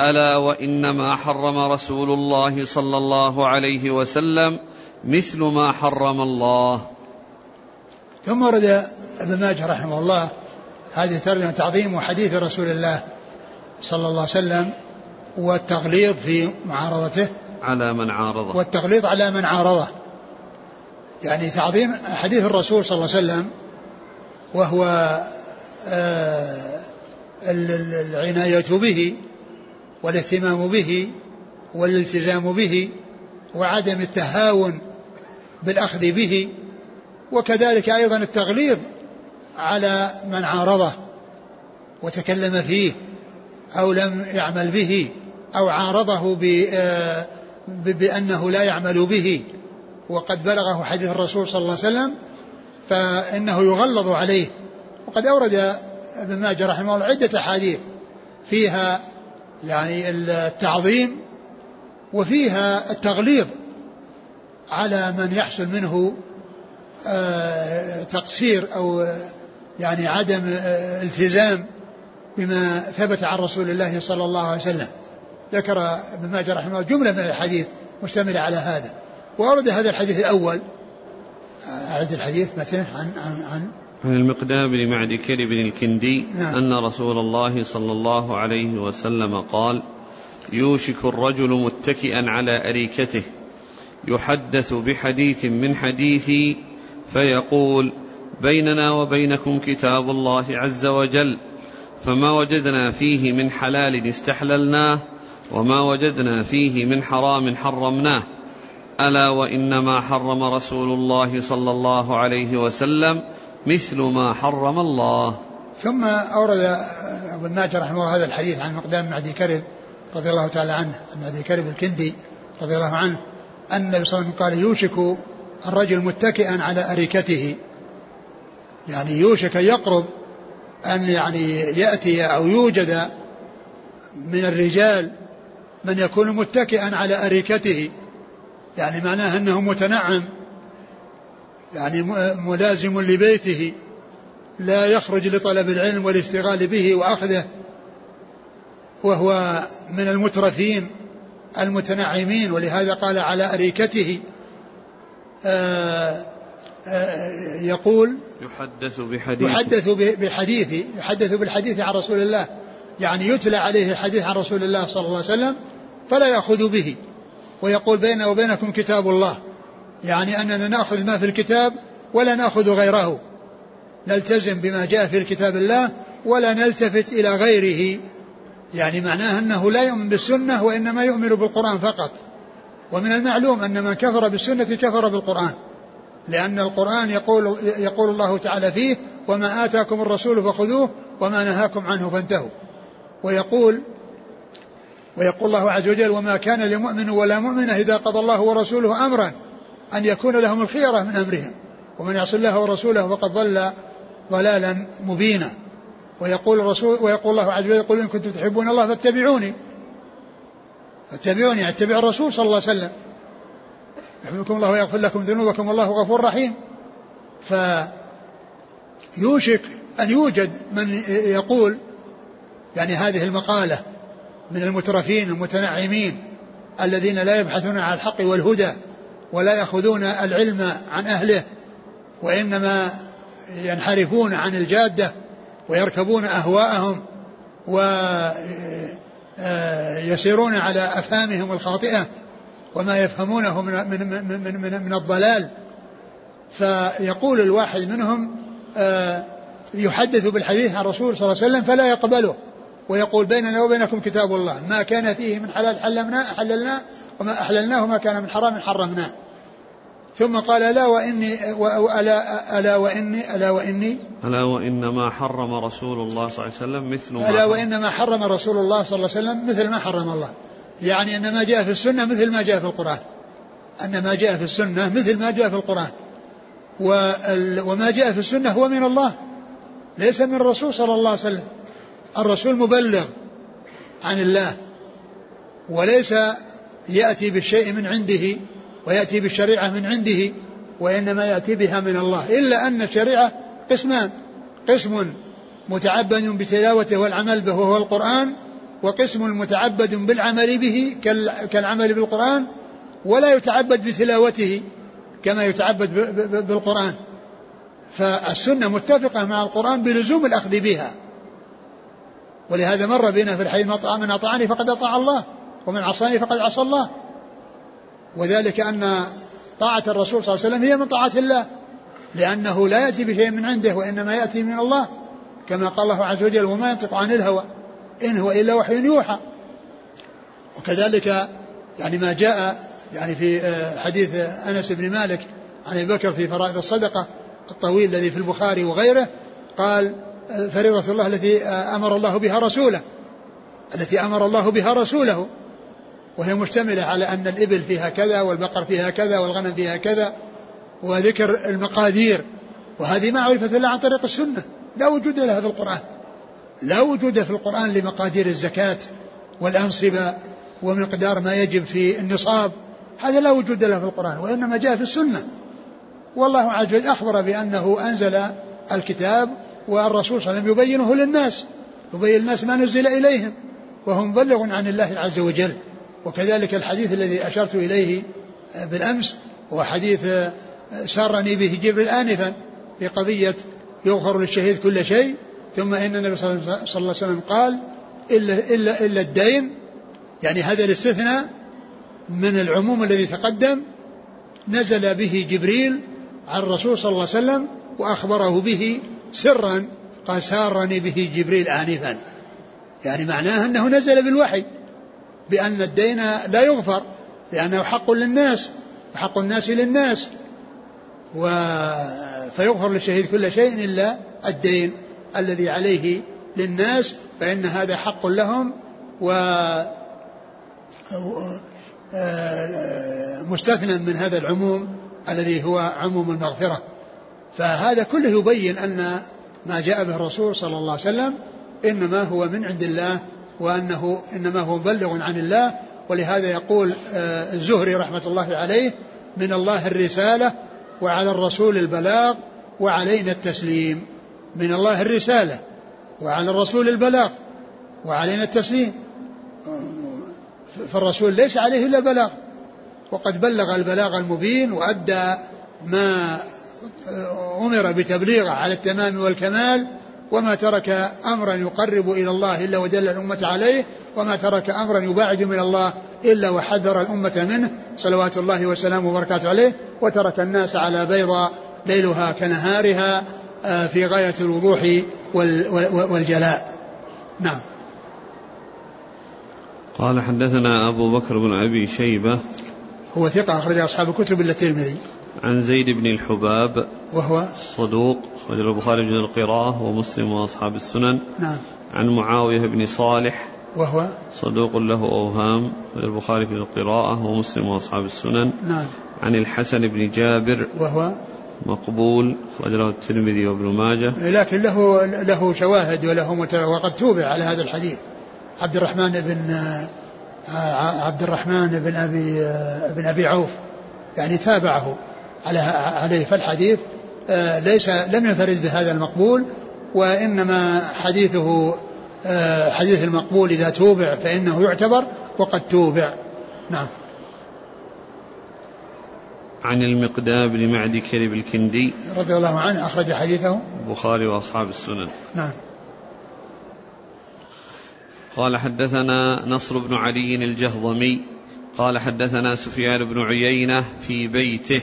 ألا وإنما حرم رسول الله صلى الله عليه وسلم مثل ما حرم الله. ثم ورد ابن ماجه رحمه الله هذه الترجمة تعظيم حديث رسول الله صلى الله عليه وسلم والتغليظ في معارضته على من عارضه والتغليظ على من عارضه، يعني تعظيم حديث الرسول صلى الله عليه وسلم وهو العناية به والاهتمام به والالتزام به وعدم التهاون بالأخذ به، وكذلك أيضا التغليظ على من عارضه وتكلم فيه أو لم يعمل به أو عارضه بأنه لا يعمل به وقد بلغه حديث الرسول صلى الله عليه وسلم فإنه يغلظ عليه. وقد أورد ابن ماجه رحمه الله عدة أحاديث فيها يعني التعظيم وفيها التغليظ على من يحصل منه تقصير أو يعني عدم التزام بما ثبت عن رسول الله صلى الله عليه وسلم. ذكر ابن ماجه رحمه الله جملة من الحديث مشتملة على هذا، وأورد هذا الحديث الأول. أعد الحديث مثلا عن عن عن عن المقدام بن معد يكرب الكندي. نعم. أن رسول الله صلى الله عليه وسلم قال يوشك الرجل متكئا على أريكته يحدث بحديث من حديثي فيقول بيننا وبينكم كتاب الله عز وجل، فما وجدنا فيه من حلال استحللناه وما وجدنا فيه من حرام حرمناه، ألا وإنما حرم رسول الله صلى الله عليه وسلم مثل ما حرم الله. ثم أورد ابن ماجه رحمه الله هذا الحديث عن مقدام معد يكرب رضي الله تعالى عنه معد يكرب الكندي رضي الله عنه أن النبي صلى الله عليه وسلم قال يوشك الرجل متكئا على أريكته، يعني يوشك يقرب أن يعني يأتي أو يوجد من الرجال من يكون متكئا على أريكته، يعني معناه أنه متنعم يعني ملازم لبيته لا يخرج لطلب العلم والاشتغال به وأخذه، وهو من المترفين المتنعمين، ولهذا قال على أريكته آآ آآ يقول يحدث بحديث يحدث بحديث يحدث بالحديث عن رسول الله، يعني يتلى عليه الحديث عن رسول الله صلى الله عليه وسلم فلا يأخذ به، ويقول بيننا وبينكم كتاب الله، يعني أننا نأخذ ما في الكتاب ولا نأخذ غيره، نلتزم بما جاء في الكتاب الله ولا نلتفت إلى غيره، يعني معناه أنه لا يؤمن بالسنة وإنما يؤمن بالقرآن فقط. ومن المعلوم أن من كفر بالسنة كفر بالقرآن، لأن القرآن يقول, يقول الله تعالى فيه وما آتاكم الرسول فخذوه وما نهاكم عنه فانتهوا، ويقول ويقول الله عز وجل وما كان لمؤمن ولا مؤمنة إذا قضى الله ورسوله أمرا أن يكون لهم الخيرة من أمرهم ومن يعص الله ورسوله فقد ضل ضلالا مبينا. ويقول الرسول ويقول الله عز وجل يقول إن كنتم تحبون الله فاتبعوني فاتبعوني اتبع الرسول صلى الله عليه وسلم يحببكم الله ويغفر لكم ذنوبكم والله غفور رحيم. فيوشك أن يوجد من يقول يعني هذه المقالة من المترفين المتنعمين الذين لا يبحثون عن الحق والهدى ولا يأخذون العلم عن أهله، وإنما ينحرفون عن الجادة ويركبون أهواءهم ويسيرون على أفهامهم الخاطئة وما يفهمونه من, من, من, من, من الضلال. فيقول الواحد منهم يحدث بالحديث عن رسول صلى الله عليه وسلم فلا يقبله، ويقول بيننا وبينكم كتاب الله ما كان فيه من حلال حللناه وما أحللناه وما كان من حرام حرمناه. ثم قال ألا وإني وألا ألا وإني ألا وإني ألا وإنما حرم رسول الله صلى الله عليه وسلم مثل ما ألا وإنما حرم رسول الله صلى الله عليه وسلم مثل ما حرم الله، يعني أن ما جاء في السنة مثل ما جاء في القرآن، أن ما جاء في السنة مثل ما جاء في القرآن، وما جاء في السنة هو من الله ليس من الرسول صلى الله عليه وسلم. الرسول مبلغ عن الله وليس يأتي بالشيء من عنده ويأتي بالشريعة من عنده، وإنما يأتي بها من الله. إلا أن الشريعة قسمان، قسم متعبد بتلاوته والعمل به وهو القرآن، وقسم متعبد بالعمل به كالعمل بالقرآن، ولا يتعبد بتلاوته كما يتعبد بالقرآن. فالسنة متفقة مع القرآن بلزوم الأخذ بها، ولهذا مر بنا في الحديث من أطاعني فقد أطاع الله ومن عصاني فقد عصى الله، وذلك أن طاعة الرسول صلى الله عليه وسلم هي من طاعة الله، لأنه لا يأتي بشيء من عنده وإنما يأتي من الله، كما قال الله عز وجل وما ينطق عن الهوى إن هو إلا وحي يوحى. وكذلك يعني ما جاء يعني في حديث أنس بن مالك عن أبي بكر في فرائض الصدقة الطويل الذي في البخاري وغيره، قال فريضة الله التي أمر الله بها رسوله التي أمر الله بها رسوله وهي مشتملة على أن الإبل فيها كذا والبقر فيها كذا والغنم فيها كذا، وذكر المقادير، وهذه ما عرفت إلا عن طريق السنة، لا وجود لها في القرآن، لا وجود في القرآن لمقادير الزكاة والأنصبة ومقدار ما يجب في النصاب، هذا لا وجود له في القرآن، وإنما جاء في السنة. والله عز وجل أخبر بأنه أنزل الكتاب والرسول صلى الله عليه وسلم يبينه للناس، يبين الناس ما نزل إليهم وهم بلغ عن الله عز وجل. وكذلك الحديث الذي أشرت إليه بالأمس هو حديث سارني به جبريل آنفا في قضية يغفر للشهيد كل شيء، ثم إن النبي صلى الله عليه وسلم قال إلا, إلا, إلا الدين، يعني هذا الاستثناء من العموم الذي تقدم نزل به جبريل عن الرسول صلى الله عليه وسلم وأخبره به سرا، قال سارني به جبريل آنفا، يعني معناه أنه نزل بالوحي بأن الدين لا يغفر لأنه حق للناس وحق الناس للناس، و... فيغفر للشهيد كل شيء إلا الدين الذي عليه للناس، فإن هذا حق لهم ومستثنى من هذا العموم الذي هو عموم المغفرة. فهذا كله يبين أن ما جاء به الرسول صلى الله عليه وسلم إنما هو من عند الله، وأنه إنما هو مبلغ عن الله. ولهذا يقول الزهري رحمة الله عليه من الله الرسالة وعلى الرسول البلاغ وعلينا التسليم. من الله الرسالة وعلى الرسول البلاغ وعلينا التسليم، فالرسول ليس عليه إلا بلاغ، وقد بلغ البلاغ المبين وأدى ما أمر بتبليغه على التمام والكمال، وما ترك أمرا يقرب إلى الله إلا ودل الأمة عليه، وما ترك أمرا يباعد من الله إلا وحذر الأمة منه صلوات الله وسلامه وبركاته عليه، وترك الناس على بيضاء ليلها كنهارها في غاية الوضوح والجلاء. نعم. قال حدثنا أبو بكر بن أبي شيبة، هو ثقة أخرج أصحاب الكتب إلا الترمذي. عن زيد بن الحباب، وهو صدوق أخرج البخاري في القراءة ومسلم وأصحاب السنن. نعم. عن معاوية بن صالح، وهو صدوق له أوهام أخرج البخاري في القراءة ومسلم وأصحاب السنن. نعم. عن الحسن بن جابر، وهو مقبول أخرج له الترمذي وابن ماجه، لكن له له شواهد وله وقد توبع على هذا الحديث عبد الرحمن بن عبد الرحمن بن أبي بن أبي عوف، يعني تابعه عليه، فالحديث ليس لم ينفرد بهذا المقبول، وإنما حديثه حديث المقبول إذا توبع فإنه يعتبر وقد توبع. نعم. عن المقدام بن معد يكرب الكندي رضي الله عنه أخرج حديثه البخاري وأصحاب السنن. نعم. قال حدثنا نصر بن علي الجهضمي قال حدثنا سفيان بن عيينة في بيته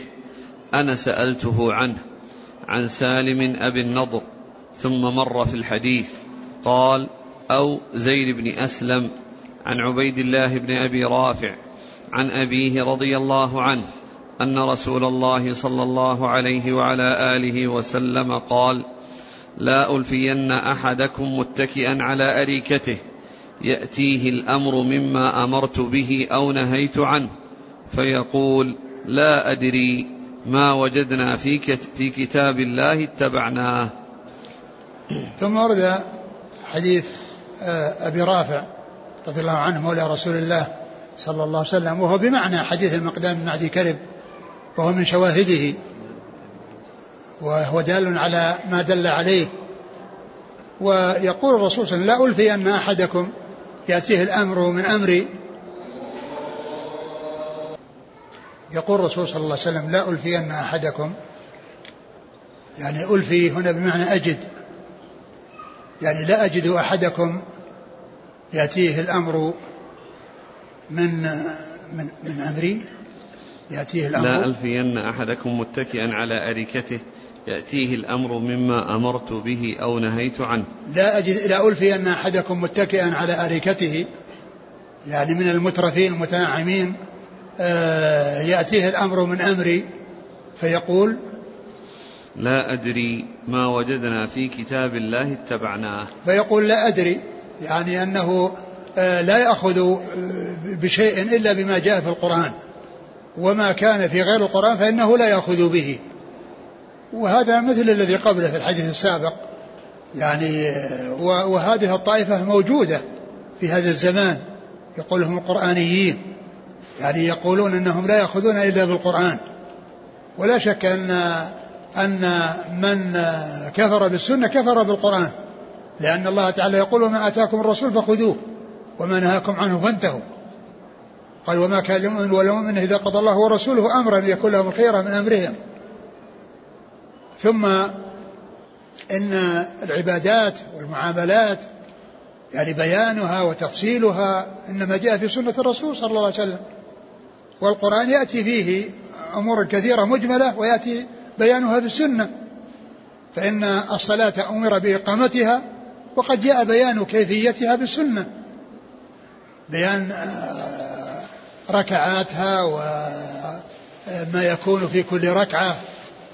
أنا سألته عنه عن سالم أبي النضر ثم مر في الحديث قال أو زيد بن أسلم عن عبيد الله بن أبي رافع عن أبيه رضي الله عنه أن رسول الله صلى الله عليه وعلى آله وسلم قال لا ألفين أحدكم متكئا على أريكته يأتيه الأمر مما أمرت به أو نهيت عنه فيقول لا أدري ما وجدنا في كتاب الله اتبعناه. ثم ورد حديث أبي رافع رضي الله عنه مولى رسول الله صلى الله عليه وسلم، وهو بمعنى حديث المقدام بن معد يكرب، وهو من شواهده، وهو دال على ما دل عليه. ويقول الرسول صلى الله عليه وسلم لا ألفي أن أحدكم يأتيه الأمر من أمري، يقول الرسول صلى الله عليه وسلم لا ألفي أن أحدكم، يعني ألفي هنا بمعنى أجد، يعني لا أجد أحدكم يأتيه الأمر من من من أمري، يأتيه الأمر لا ألفي أن أحدكم متكئا على أريكته يأتيه الأمر مما أمرت به أو نهيت عنه. لا أجد لا ألفي أن أحدكم متكئا على أريكته، يعني من المترفين المتنعمين، يأتيه الأمر من أمري فيقول لا أدري ما وجدنا في كتاب الله اتبعناه، فيقول لا أدري، يعني أنه لا يأخذ بشيء إلا بما جاء في القرآن، وما كان في غير القرآن فإنه لا يأخذ به. وهذا مثل الذي قبله في الحديث السابق، يعني وهذه الطائفة موجودة في هذا الزمان يقولهم القرآنيين، يعني يقولون أنهم لا يأخذون إلا بالقرآن. ولا شك أن أن من كفر بالسنة كفر بالقرآن، لأن الله تعالى يقول وما آتاكم الرسول فخذوه وما نهاكم عنه فانتهوا. قال وما كان لمؤمن ولا مؤمن إذا قضى الله ورسوله أمرا يكون لهم الخير من أمرهم. ثم إن العبادات والمعاملات يعني بيانها وتفصيلها إنما جاء في سنة الرسول صلى الله عليه وسلم، والقرآن يأتي فيه أمور كثيرة مجملة ويأتي بيانها في السنة. فإن الصلاة أمر بإقامتها وقد جاء بيان كيفيتها بالسنة، بيان ركعاتها وما يكون في كل ركعة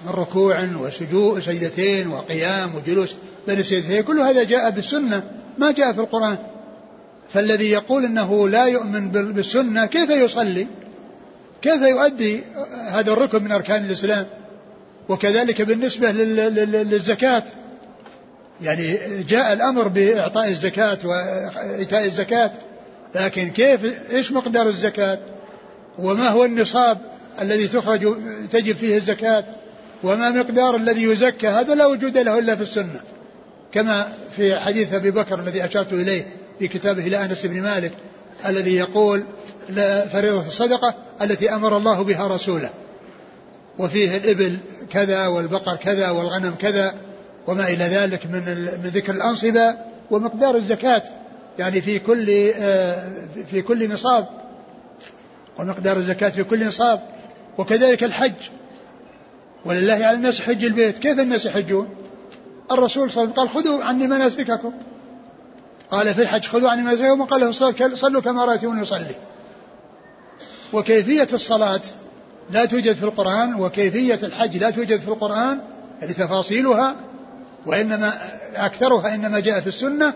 من ركوع وسجود سجدتين وقيام وجلوس بين السجدتين، كل هذا جاء بالسنة ما جاء في القرآن. فالذي يقول أنه لا يؤمن بالسنة كيف يصلي، كيف يؤدي هذا الركن من أركان الإسلام؟ وكذلك بالنسبة للزكاة، يعني جاء الأمر بإعطاء الزكاة وإيتاء الزكاة، لكن كيف، إيش مقدار الزكاة، وما هو النصاب الذي تخرج تجب فيه الزكاة، وما مقدار الذي يزكى هذا لا وجود له إلا في السنة، كما في حديث أبي بكر الذي أشرت إليه في كتابه إلى أنس بن مالك الذي يقول فريضة الصدقة التي أمر الله بها رسوله، وفيه الإبل كذا والبقر كذا والغنم كذا وما إلى ذلك من, من ذكر الأنصبة ومقدار الزكاة، يعني في كل في كل نصاب، ومقدار الزكاة في كل نصاب. وكذلك الحج، ولله على الناس حج البيت، كيف الناس يحجون؟ الرسول صلى الله عليه وسلم قال خذوا عني مناسككم، قال في الحج خذوا عني مناسككم، وقال له صلوا كما رأيتموني يصلي. وكيفية الصلاة لا توجد في القرآن، وكيفية الحج لا توجد في القرآن لتفاصيلها، وإنما أكثرها إنما جاء في السنة.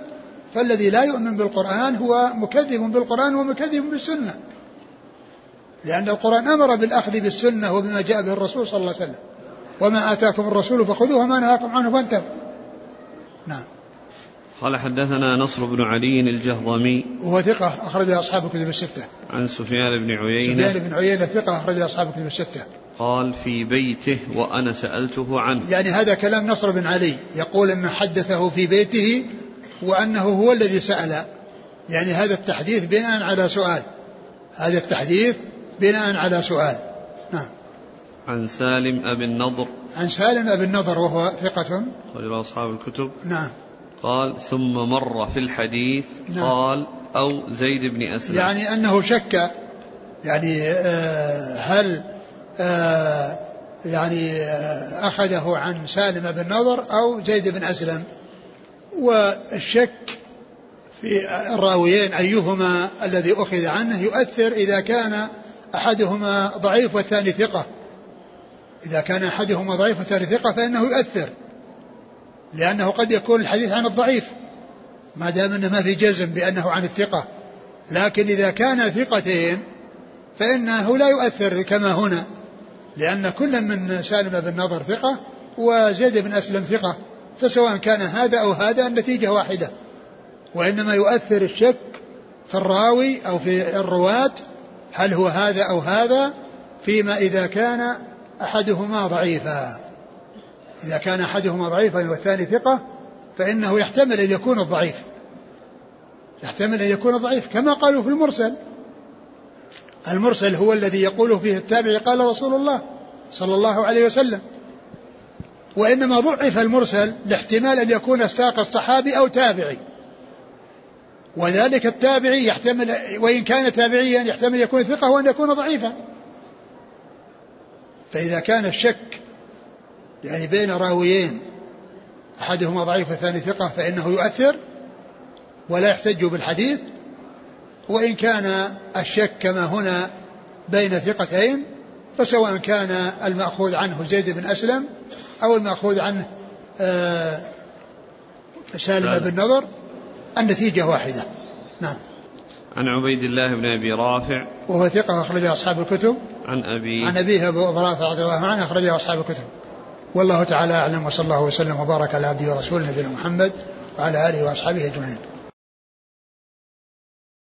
فالذي لا يؤمن بالقرآن هو مكذب بالقرآن ومكذب بالسنة، لأن القرآن أمر بالأخذ بالسنة وبما جاء به الرسول صلى الله عليه وسلم، وما آتاكم الرسول فخذوه وما نهاكم عنه فانتهوا. نعم. قال حدثنا نصر بن علي الجهضمي وهو ثقة أخرج أصحاب الكتب الستة. عن سفيان بن عيينة سفيان بن عيينة ثقة أخرج أصحاب الكتب الستة. قال في بيته وأنا سألته عنه، يعني هذا كلام نصر بن علي يقول أنه حدثه في بيته وأنه هو الذي سأل، يعني هذا التحديث بناء على سؤال هذا التحديث بناء على سؤال. نعم. عن سالم أبي النضر عن سالم أبي النضر وهو ثقة أخرج أصحاب الكتب. نعم. قال ثم مر في الحديث. نعم. قال أو زيد بن أسلم، يعني أنه شك، يعني آه هل آه يعني آه أخذه عن سالم بن نضر أو زيد بن أسلم، والشك في الراويين أيهما الذي أخذ عنه يؤثر إذا كان أحدهما ضعيف والثاني ثقة. إذا كان أحدهما ضعيف والثاني ثقة فإنه يؤثر، لأنه قد يكون الحديث عن الضعيف ما دام أنه ما في جزم بأنه عن الثقة، لكن إذا كان ثقتين فإنه لا يؤثر كما هنا، لأن كل من سالم بن نضر ثقة وزيد بن أسلم ثقة، فسواء كان هذا أو هذا النتيجة واحدة، وإنما يؤثر الشك في الراوي أو في الرواة هل هو هذا أو هذا فيما إذا كان أحدهما ضعيفا. إذا كان أحدهما ضعيفا والثاني ثقة فإنه يحتمل أن يكون الضعيف يحتمل أن يكون الضعيف كما قالوا في المرسل. المرسل هو الذي يقول فيه التابع قال رسول الله صلى الله عليه وسلم، وإنما ضعف المرسل لاحتمال أن يكون ساق الصحابي أو تابعي، وذلك التابعي يحتمل وإن كان تابعيا يحتمل يكون ثقة وأن يكون ضعيفا. فإذا كان الشك يعني بين راويين أحدهما ضعيف والثاني ثقة فإنه يؤثر ولا يحتج بالحديث، وإن كان الشك كما هنا بين ثقتين فسواء كان المأخوذ عنه زيد بن أسلم أو المأخوذ عنه آه سالم بن نضر النتيجة واحدة. نعم. عن عبيد الله بن أبي رافع وهو ثقة أخرجه أصحاب الكتب. عن أبيه عن أبيه أبو رافع رضي الله عنه أخرجه أصحاب الكتب. والله تعالى أعلم، وصلى الله وسلم وبارك على عبده ورسوله نبينا محمد وعلى آله وأصحابه أجمعين.